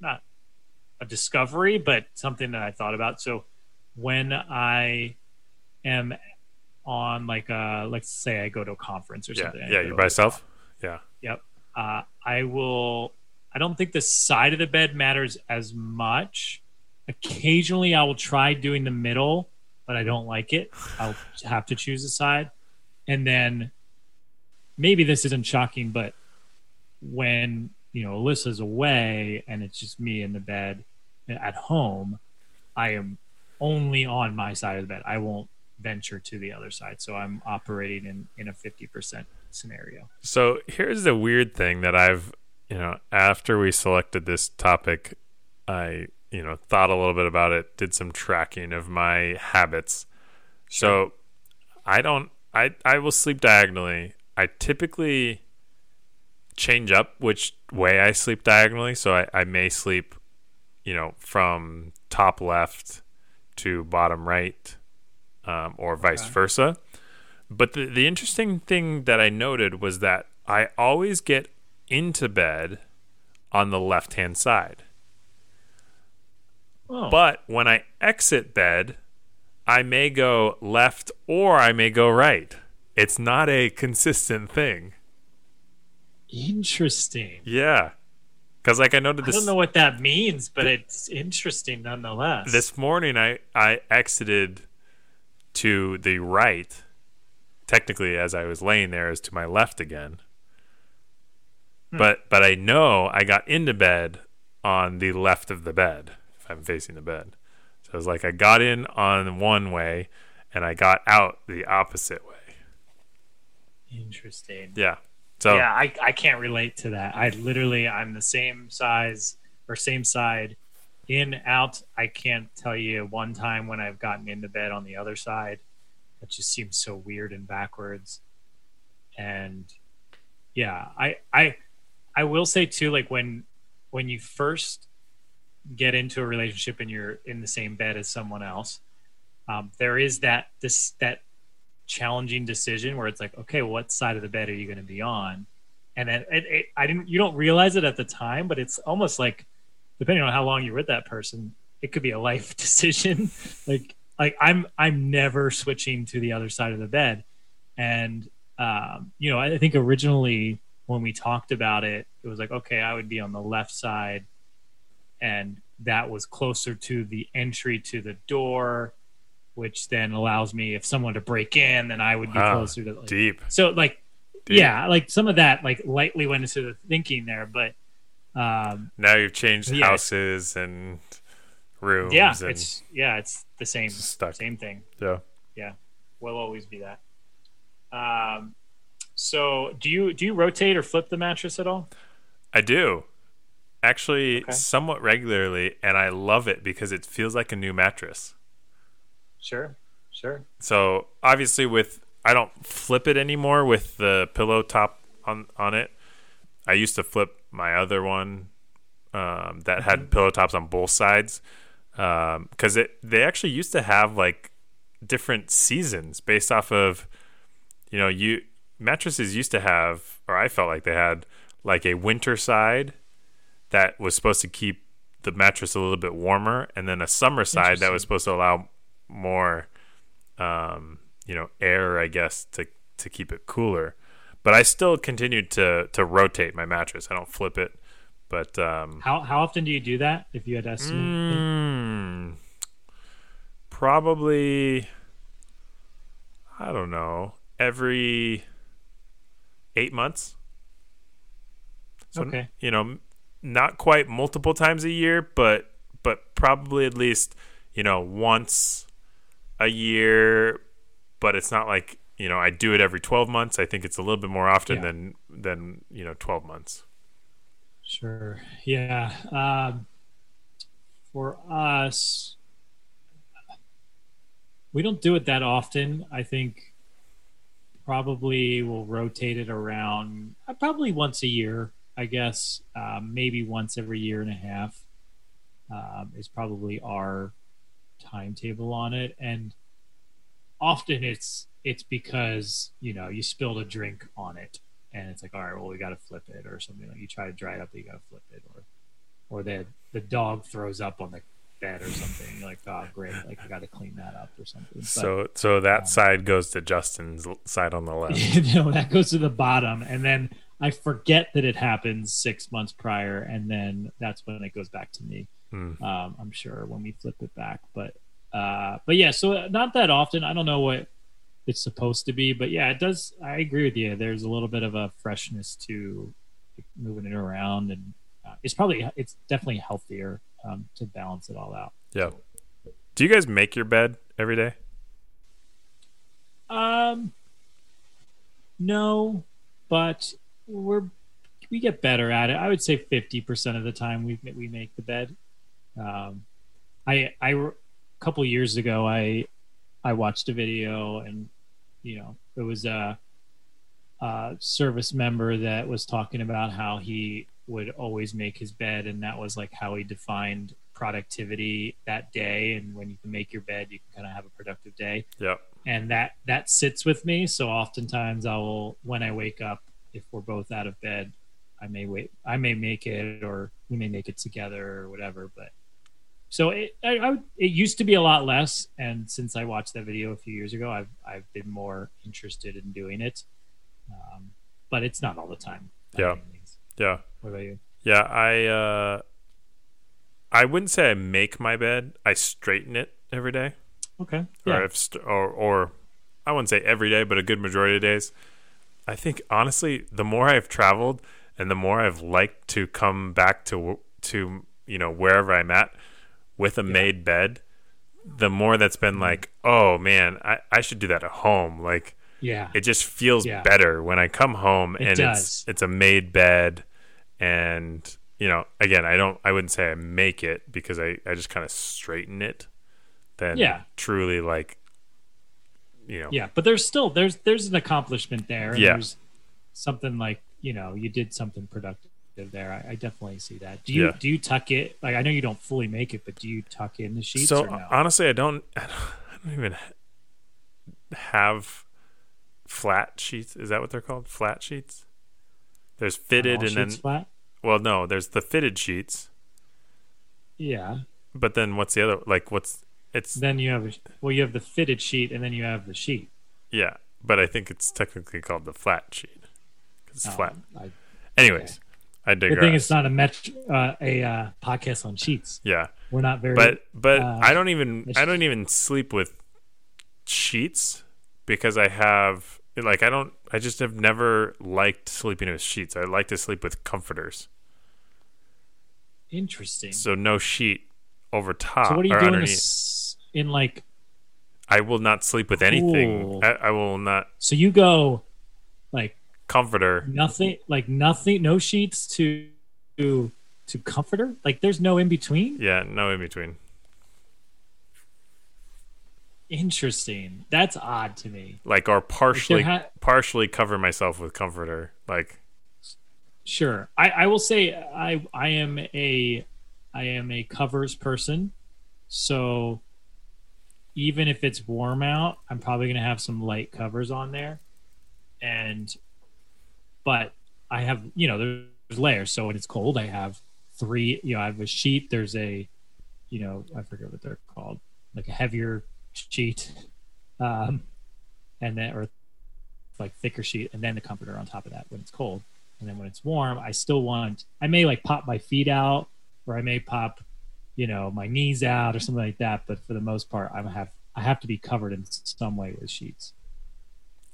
not a discovery, but something that I thought about. So when I am on let's say I go to a conference or something. Yeah, you're by yourself. Yeah. Yep. I don't think the side of the bed matters as much. Occasionally I will try doing the middle, but I don't like it. I'll have to choose a side. And then, maybe this isn't shocking, but when, Alyssa's away and it's just me in the bed at home, I am only on my side of the bed. I won't venture to the other side. So I'm operating in a 50% scenario. So here's the weird thing that I've, after we selected this topic, I, thought a little bit about it, did some tracking of my habits. Sure. So I will sleep diagonally. I typically change up which way I sleep diagonally. So I may sleep, from top left to bottom right, or vice versa. But the interesting thing that I noted was that I always get into bed on the left-hand side. Oh. But when I exit bed, I may go left or I may go right. It's not a consistent thing. Interesting. Yeah. Because I noted this. I don't know what that means, but it's interesting nonetheless. This morning I exited to the right, technically as I was laying there is to my left again. But I know I got into bed on the left of the bed, if I'm facing the bed. So it's like I got in on one way and I got out the opposite way. Interesting. Yeah. So yeah, I can't relate to that. I'm the same size or same side in, out. I can't tell you one time when I've gotten into bed on the other side. That just seems so weird and backwards. And yeah, I will say too, like when you first get into a relationship and you're in the same bed as someone else, there is that challenging decision where it's like, okay, what side of the bed are you going to be on? And then you don't realize it at the time, but it's almost like, depending on how long you're with that person, it could be a life decision. like I'm never switching to the other side of the bed. And, you know, I think originally when we talked about it, it was like, okay, I would be on the left side, and that was closer to the entry to the door, which then allows me, if someone to break in, then I would be closer to deep. So like, deep. Yeah, like some of that, like lightly went into the thinking there, but now you've changed houses and rooms. Yeah, and it's the same thing. Yeah. Yeah. Will always be that. So do you rotate or flip the mattress at all? I do. Actually, somewhat regularly, and I love it because it feels like a new mattress. Sure. So obviously, I don't flip it anymore with the pillow top on it. I used to flip my other one that had pillow tops on both sides, because they actually used to have like different seasons based off of, you know, mattresses used to have, or I felt like they had like a winter side that was supposed to keep the mattress a little bit warmer, and then a summer side that was supposed to allow more, you know, air, I guess, to keep it cooler. But I still continued to rotate my mattress. I don't flip it. But how often do you do that? If you had to estimate, probably, I don't know, every 8 months. So, you know, not quite multiple times a year, but probably at least, you know, once a year. But it's not like, you know, I do it every 12 months. I think it's a little bit more often than you know, 12 months. Sure. Yeah. For us, we don't do it that often. I think probably we'll rotate it around probably once a year. I guess maybe once every year and a half is probably our timetable on it. And often it's because, you know, you spilled a drink on it and it's like, all right, well, we got to flip it, or something like you try to dry it up, but you got to flip it, or the dog throws up on the bed or something. You're like, oh, great. Like, I got to clean that up or something. But, so that side goes to Justin's side on the left. No, that goes to the bottom. And then I forget that it happens 6 months prior, and then that's when it goes back to me. I'm sure when we flip it back, but yeah, so not that often. I don't know what it's supposed to be, but yeah, it does. I agree with you. There's a little bit of a freshness to moving it around, and it's definitely healthier to balance it all out. Yeah. Do you guys make your bed every day? No, but we get better at it. I would say 50% of the time we make the bed. A couple years ago, I watched a video, and you know, it was a service member that was talking about how he would always make his bed, and that was like how he defined productivity that day. And when you can make your bed, you can kind of have a productive day. Yeah. And that sits with me. So oftentimes I will, when I wake up, if we're both out of bed, I may make it, or we may make it together or whatever. But so it used to be a lot less. And since I watched that video a few years ago, I've been more interested in doing it. But it's not all the time. Yeah. Yeah. What about you? Yeah. I wouldn't say I make my bed. I straighten it every day. Okay. Yeah. Or I wouldn't say every day, but a good majority of days. I think, honestly, the more I've traveled and the more I've liked to come back to you know, wherever I'm at with a made bed, the more that's been like, oh, man, I should do that at home. Like, Yeah. It just feels better when I come home it's a made bed, and you know, again, I wouldn't say I make it because I just kind of straighten it then truly, like, you know. Yeah, but there's an accomplishment there. And there's something like, you know, you did something productive there. I definitely see that. Do you tuck it? Like, I know you don't fully make it, but do you tuck in the sheets? So, or no? Honestly, I don't even have flat sheets. Is that what they're called? Flat sheets? There's fitted and then flat? Well, no, there's the fitted sheets. Yeah. But then what's the other? Like, then you have the fitted sheet, and then you have the sheet. Yeah, but I think it's technically called the flat sheet. It's flat. Anyways. Okay. I digress. Good thing it's not a podcast on sheets. Yeah, we're not very. But I don't even sleep with sheets because I have like I just have never liked sleeping with sheets. I like to sleep with comforters. Interesting. So no sheet over top. So what are you doing underneath? In like? I will not sleep with anything. I will not. So you go, like. Comforter, nothing, no sheets to comforter. Like, there's no in between. Yeah, no in between. Interesting. That's odd to me. Like, or partially cover myself with comforter. Like, sure. I will say I am a covers person. So even if it's warm out, I'm probably gonna have some light covers on there, But I have, you know, there's layers. So when it's cold, I have three, you know, I have a sheet. There's a, you know, I forget what they're called, like a heavier sheet. And then, or like thicker sheet. And then the comforter on top of that when it's cold. And then when it's warm, I may like pop my feet out, or I may pop, you know, my knees out or something like that. But for the most part, I have to be covered in some way with sheets.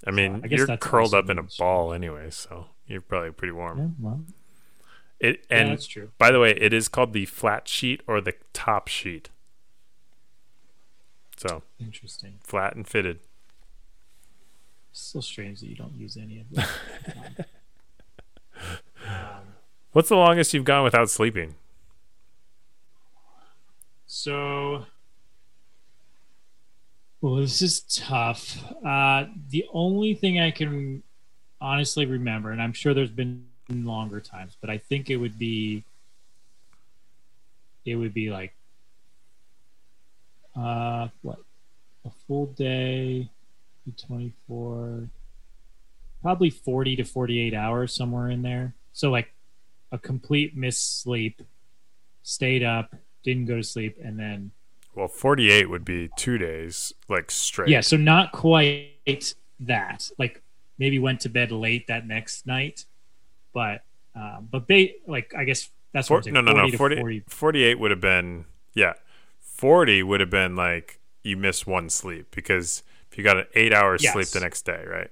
I mean, so you're curled up in a ball anyway, so you're probably pretty warm. Yeah, well, that's true. By the way, it is called the flat sheet or the top sheet. So interesting. Flat and fitted. It's so strange that you don't use any of them. What's the longest you've gone without sleeping? So... Well, this is tough. The only thing I can honestly remember, and I'm sure there's been longer times, but I think it would be like a full day, 24, probably 40 to 48 hours, somewhere in there. So like a complete missed sleep, stayed up, didn't go to sleep, and then. Well, 48 would be 2 days, like straight. Yeah, so not quite that. Like maybe went to bed late that next night, but I guess that's what. No. 48 would have been 40 would have been like you miss one sleep because if you got an 8 hours sleep the next day, right?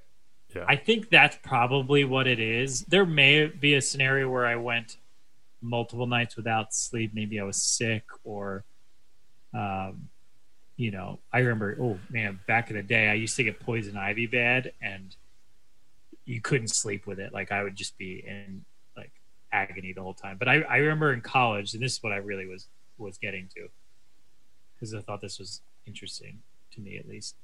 Yeah, I think that's probably what it is. There may be a scenario where I went multiple nights without sleep. Maybe I was sick or. You know, I remember, oh man, back in the day, I used to get poison ivy bad and you couldn't sleep with it. Like I would just be in like agony the whole time. But I remember in college, and this is what I really was getting to, because I thought this was interesting to me at least.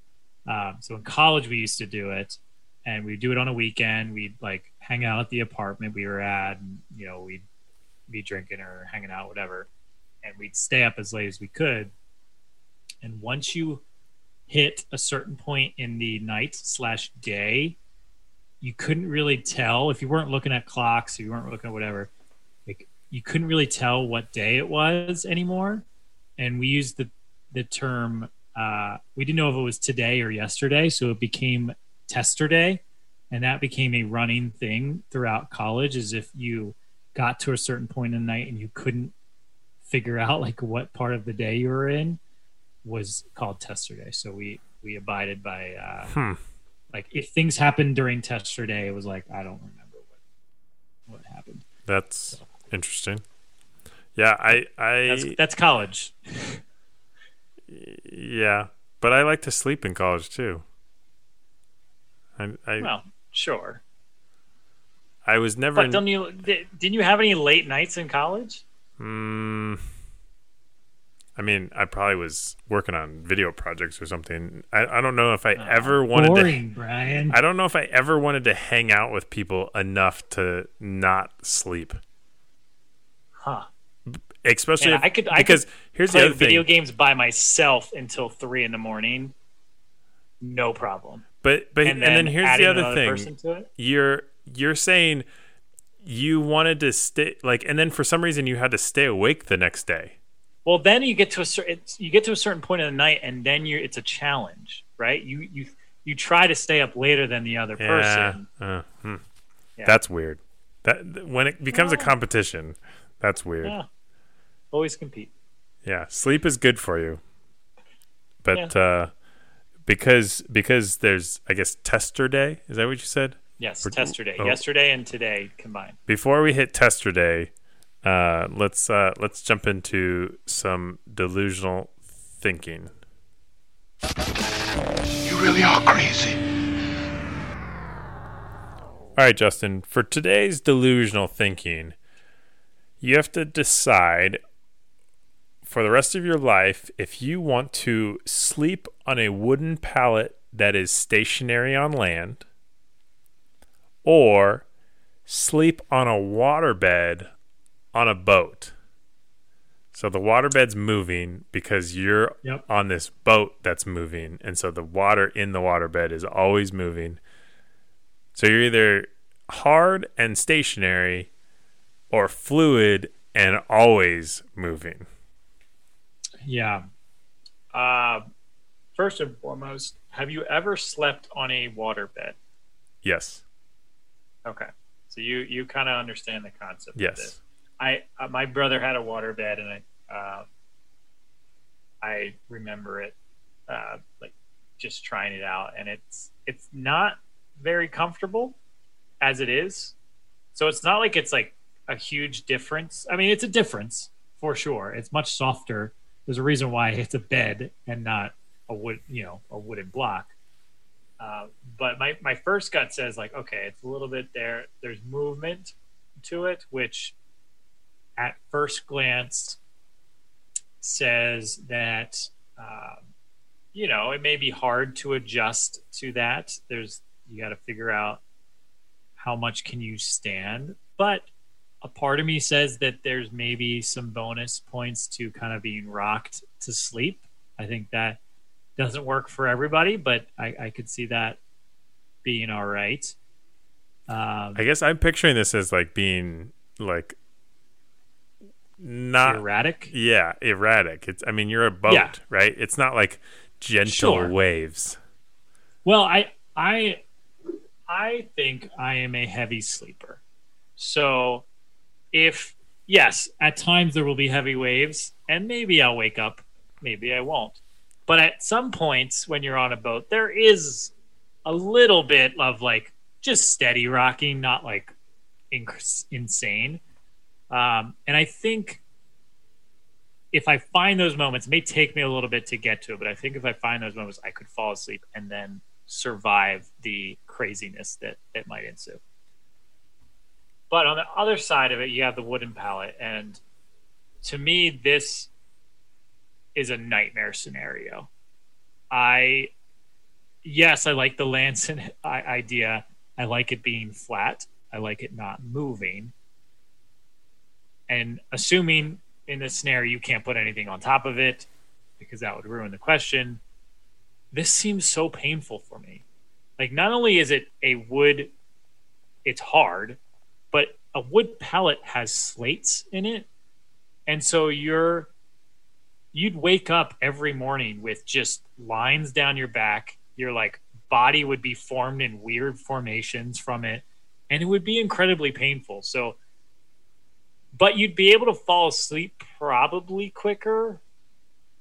So in college, we used to do it, and we'd do it on a weekend. We'd like hang out at the apartment we were at, and, you know, we'd be drinking or hanging out, whatever. And we'd stay up as late as we could. And once you hit a certain point in the night/day, you couldn't really tell if you weren't looking at clocks, or you weren't looking at whatever. Like you couldn't really tell what day it was anymore. And we used the term. We didn't know if it was today or yesterday, so it became tester day, and that became a running thing throughout college. As if you got to a certain point in the night and you couldn't figure out like what part of the day you were in, was called tester day. So we abided by like if things happened during tester day, it was like I don't remember what happened. That's interesting. Yeah, that's college. Yeah, but I like to sleep in college too. Well, sure. I was never. But didn't you have any late nights in college? I mean, I probably was working on video projects or something. I don't know if I ever wanted boring, to. Brian. I don't know if I ever wanted to hang out with people enough to not sleep. Huh. Especially if, I could here's play the other video thing. Games by myself until 3 a.m, no problem. But and then here's the other thing. To it? You're saying you wanted to stay and then for some reason you had to stay awake the next day. Well, then you get to a certain point of the night, and then it's a challenge, right? You try to stay up later than the other person. Yeah. That's weird. That when it becomes a competition, that's weird. Yeah. Always compete. Yeah, sleep is good for you, but because there's, I guess, tester day. Is that what you said? Yes, tester day. Yesterday and today combined. Before we hit tester day, let's jump into some delusional thinking. You really are crazy. All right, Justin. For today's delusional thinking, you have to decide for the rest of your life if you want to sleep on a wooden pallet that is stationary on land, or sleep on a waterbed on a boat. So the waterbed's moving because you're on this boat that's moving, and so the water in the waterbed is always moving. So you're either hard and stationary or fluid and always moving. Yeah. First and foremost, have you ever slept on a waterbed? Yes. Okay. So you kind of understand the concept of this. I my brother had a waterbed, and I remember it, just trying it out, and it's not very comfortable as it is. So it's not like it's like a huge difference. I mean, it's a difference for sure. It's much softer. There's a reason why it's a bed and not a wooden block. But my first gut says okay, it's a little bit there. There's movement to it, which at first glance says that, it may be hard to adjust to that. You got to figure out how much can you stand, but a part of me says that there's maybe some bonus points to kind of being rocked to sleep. I think that doesn't work for everybody, but I could see that being all right. I guess I'm picturing this as being not erratic. Yeah, erratic. You're a boat, right? It's not gentle waves. Well, I think I am a heavy sleeper. So at times there will be heavy waves, and maybe I'll wake up, maybe I won't. But at some points when you're on a boat, there is a little bit of just steady rocking, not insane. And I think if I find those moments, it may take me a little bit to get to it, but I think if I find those moments, I could fall asleep and then survive the craziness that might ensue. But on the other side of it, you have the wooden pallet. And to me, this is a nightmare scenario. I like the Lanson idea. I like it being flat. I like it not moving. And assuming in this scenario you can't put anything on top of it, because that would ruin the question, this seems so painful for me. Not only is it a wood, it's hard, but a wood pallet has slates in it. And so you'd wake up every morning with just lines down your back. Your body would be formed in weird formations from it, and it would be incredibly painful. So, but you'd be able to fall asleep probably quicker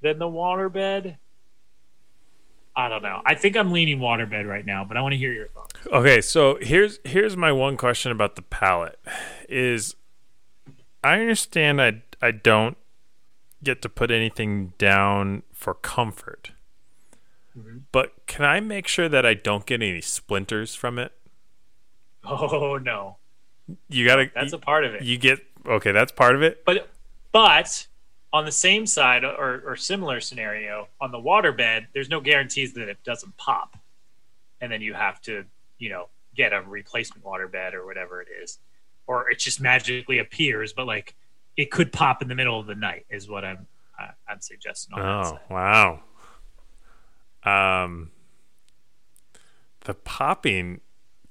than the waterbed. I don't know. I think I'm leaning waterbed right now, but I want to hear your thoughts. Okay, so here's my one question about the pallet is, I understand I don't get to put anything down for comfort. Mm-hmm. But can I make sure that I don't get any splinters from it? Oh, no. You gotta. That's a part of it. You get. Okay, that's part of it. But on the same side or similar scenario, on the waterbed, there's no guarantees that it doesn't pop. And then you have to, get a replacement waterbed or whatever it is. Or it just magically appears, but like it could pop in the middle of the night is what I'm suggesting on that side. Oh, wow. The popping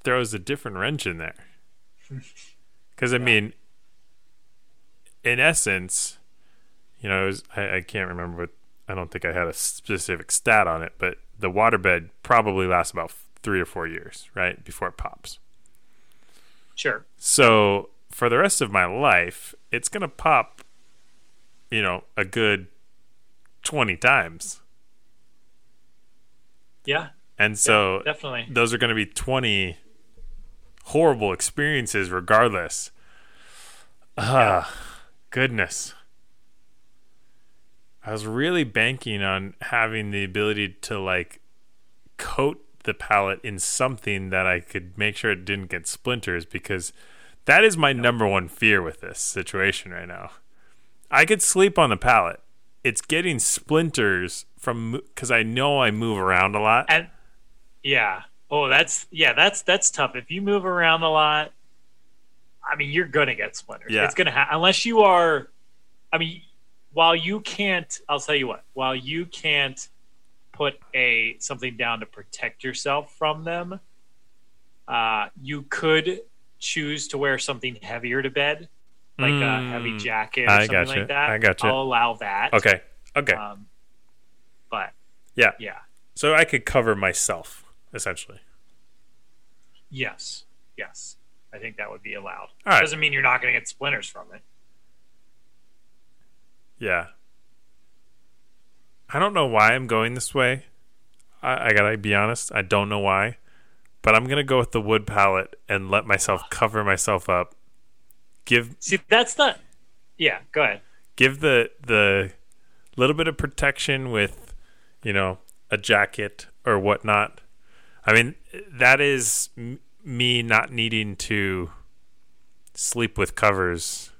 throws a different wrench in there. Because, I mean, in essence, it was, I can't remember, but I don't think I had a specific stat on it, but the waterbed probably lasts about 3 or 4 years, right, before it pops. Sure. So for the rest of my life, it's going to pop, a good 20 times. Yeah. And so definitely, those are going to be 20 horrible experiences regardless. Goodness. I was really banking on having the ability to coat the pallet in something that I could make sure it didn't get splinters, because that is my number one fear with this situation right now. I could sleep on the pallet. It's getting splinters from, because I know I move around a lot. And yeah. Oh, that's tough. If you move around a lot, I mean, you're going to get splinters. Yeah. It's going to unless you are, I mean, I'll tell you what, while you can't put something down to protect yourself from them, you could choose to wear something heavier to bed, like a heavy jacket or something like that. I got you. I'll allow that. Okay. But yeah. So I could cover myself, essentially. Yes. I think that would be allowed. All right. Doesn't mean you're not going to get splinters from it. Yeah. I don't know why I'm going this way. I got to be honest. I don't know why. But I'm going to go with the wood pallet and let myself cover myself up. See, that's not... Yeah, go ahead. Give the little bit of protection with, a jacket or whatnot. I mean, that is me not needing to sleep with covers,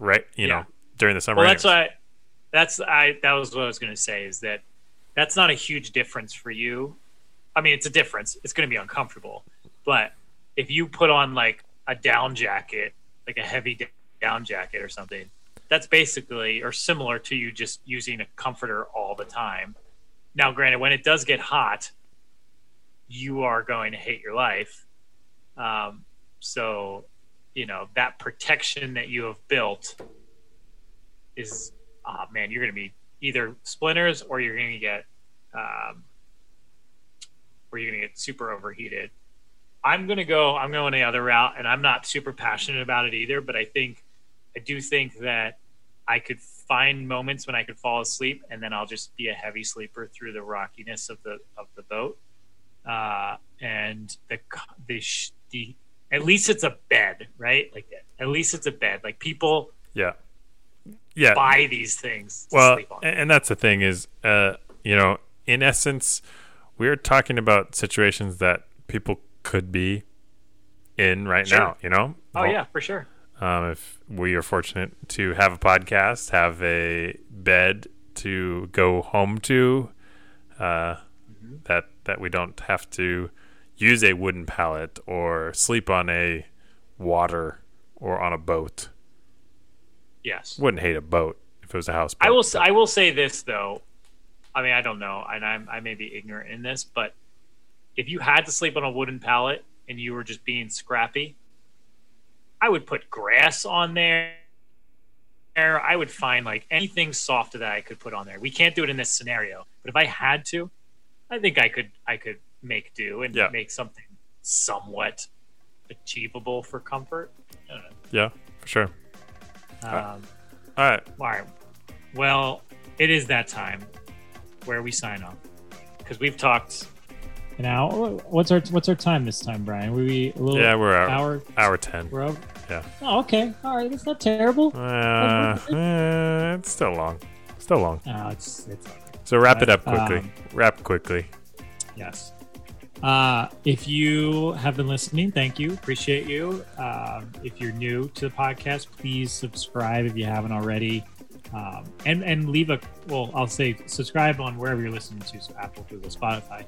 right? During the summer. Well, that's why... That was what I was going to say, is that that's not a huge difference for you. I mean, it's a difference. It's going to be uncomfortable. But if you put on a down jacket, like a heavy down jacket or something, that's basically or similar to you just using a comforter all the time. Now, granted, when it does get hot, you are going to hate your life. So, that protection that you have built is... Oh, man, you're going to be either splinters or you're going to get super overheated. I'm going the other route, and I'm not super passionate about it either, but I do think that I could find moments when I could fall asleep, and then I'll just be a heavy sleeper through the rockiness of the boat. And the at least it's a bed, right? At least it's a bed. People buy these things to sleep on. And that's the thing is, in essence, we're talking about situations that people could be in right now, Oh, well, yeah, for sure. If we are fortunate to have a podcast, have a bed to go home to, that we don't have to use a wooden pallet or sleep on a water or on a boat. Yes. Wouldn't hate a boat if it was a house boat. I will say this, though. I mean, I don't know, and I may be ignorant in this, but if you had to sleep on a wooden pallet and you were just being scrappy, I would put grass on there. I would find, anything soft that I could put on there. We can't do it in this scenario, but if I had to, I think I could make do and make something somewhat achievable for comfort. I don't know. Yeah, for sure. All right. Well, it is that time where we sign off, because we've talked an hour. What's our time this time, Brian? We a little we're hour 10. We're over. Yeah. Oh, okay. All right. That's not terrible. It's still long. Oh, it's okay. So wrap it up quickly. Yes. If you have been listening, thank you. Appreciate you. If you're new to the podcast, please subscribe if you haven't already. And leave a, well, I'll say subscribe on wherever you're listening to, so Apple, Google, Spotify.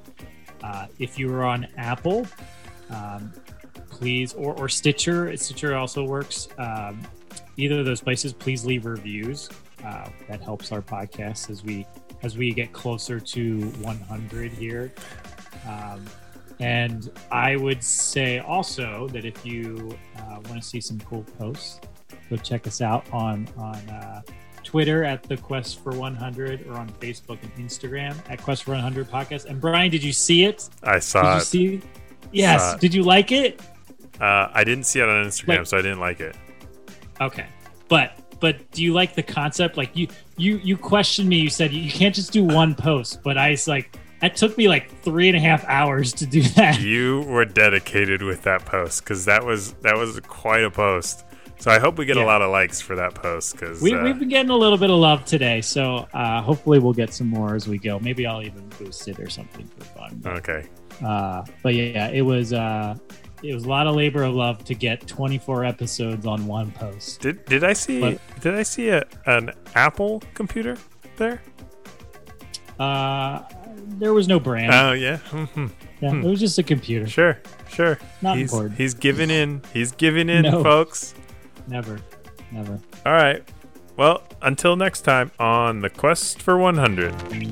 If you are on Apple, please, or Stitcher also works. Either of those places, please leave reviews. That helps our podcast as we get closer to 100 here. And I would say also that if you want to see some cool posts, go check us out on Twitter at The Quest for 100, or on Facebook and Instagram at Quest for 100 Podcast. And Brian, did you see it? I saw it. Did you see? Yes. Did you like it? I didn't see it on Instagram, so I didn't like it. Okay. But do you like the concept? Like you questioned me. You said you can't just do one post, but I was like, that took me like 3.5 hours to do that. You were dedicated with that post, because that was quite a post. So I hope we get a lot of likes for that post, because we've been getting a little bit of love today. So hopefully we'll get some more as we go. Maybe I'll even boost it or something for fun. Okay. But yeah, it was a lot of labor of love to get 24 episodes on one post. Did I see an Apple computer there? There was no brand. Oh yeah. Mm-hmm. Yeah, it was just a computer. Sure. Not important. He's giving in, no. Folks. Never. All right. Well, until next time on The Quest for 100.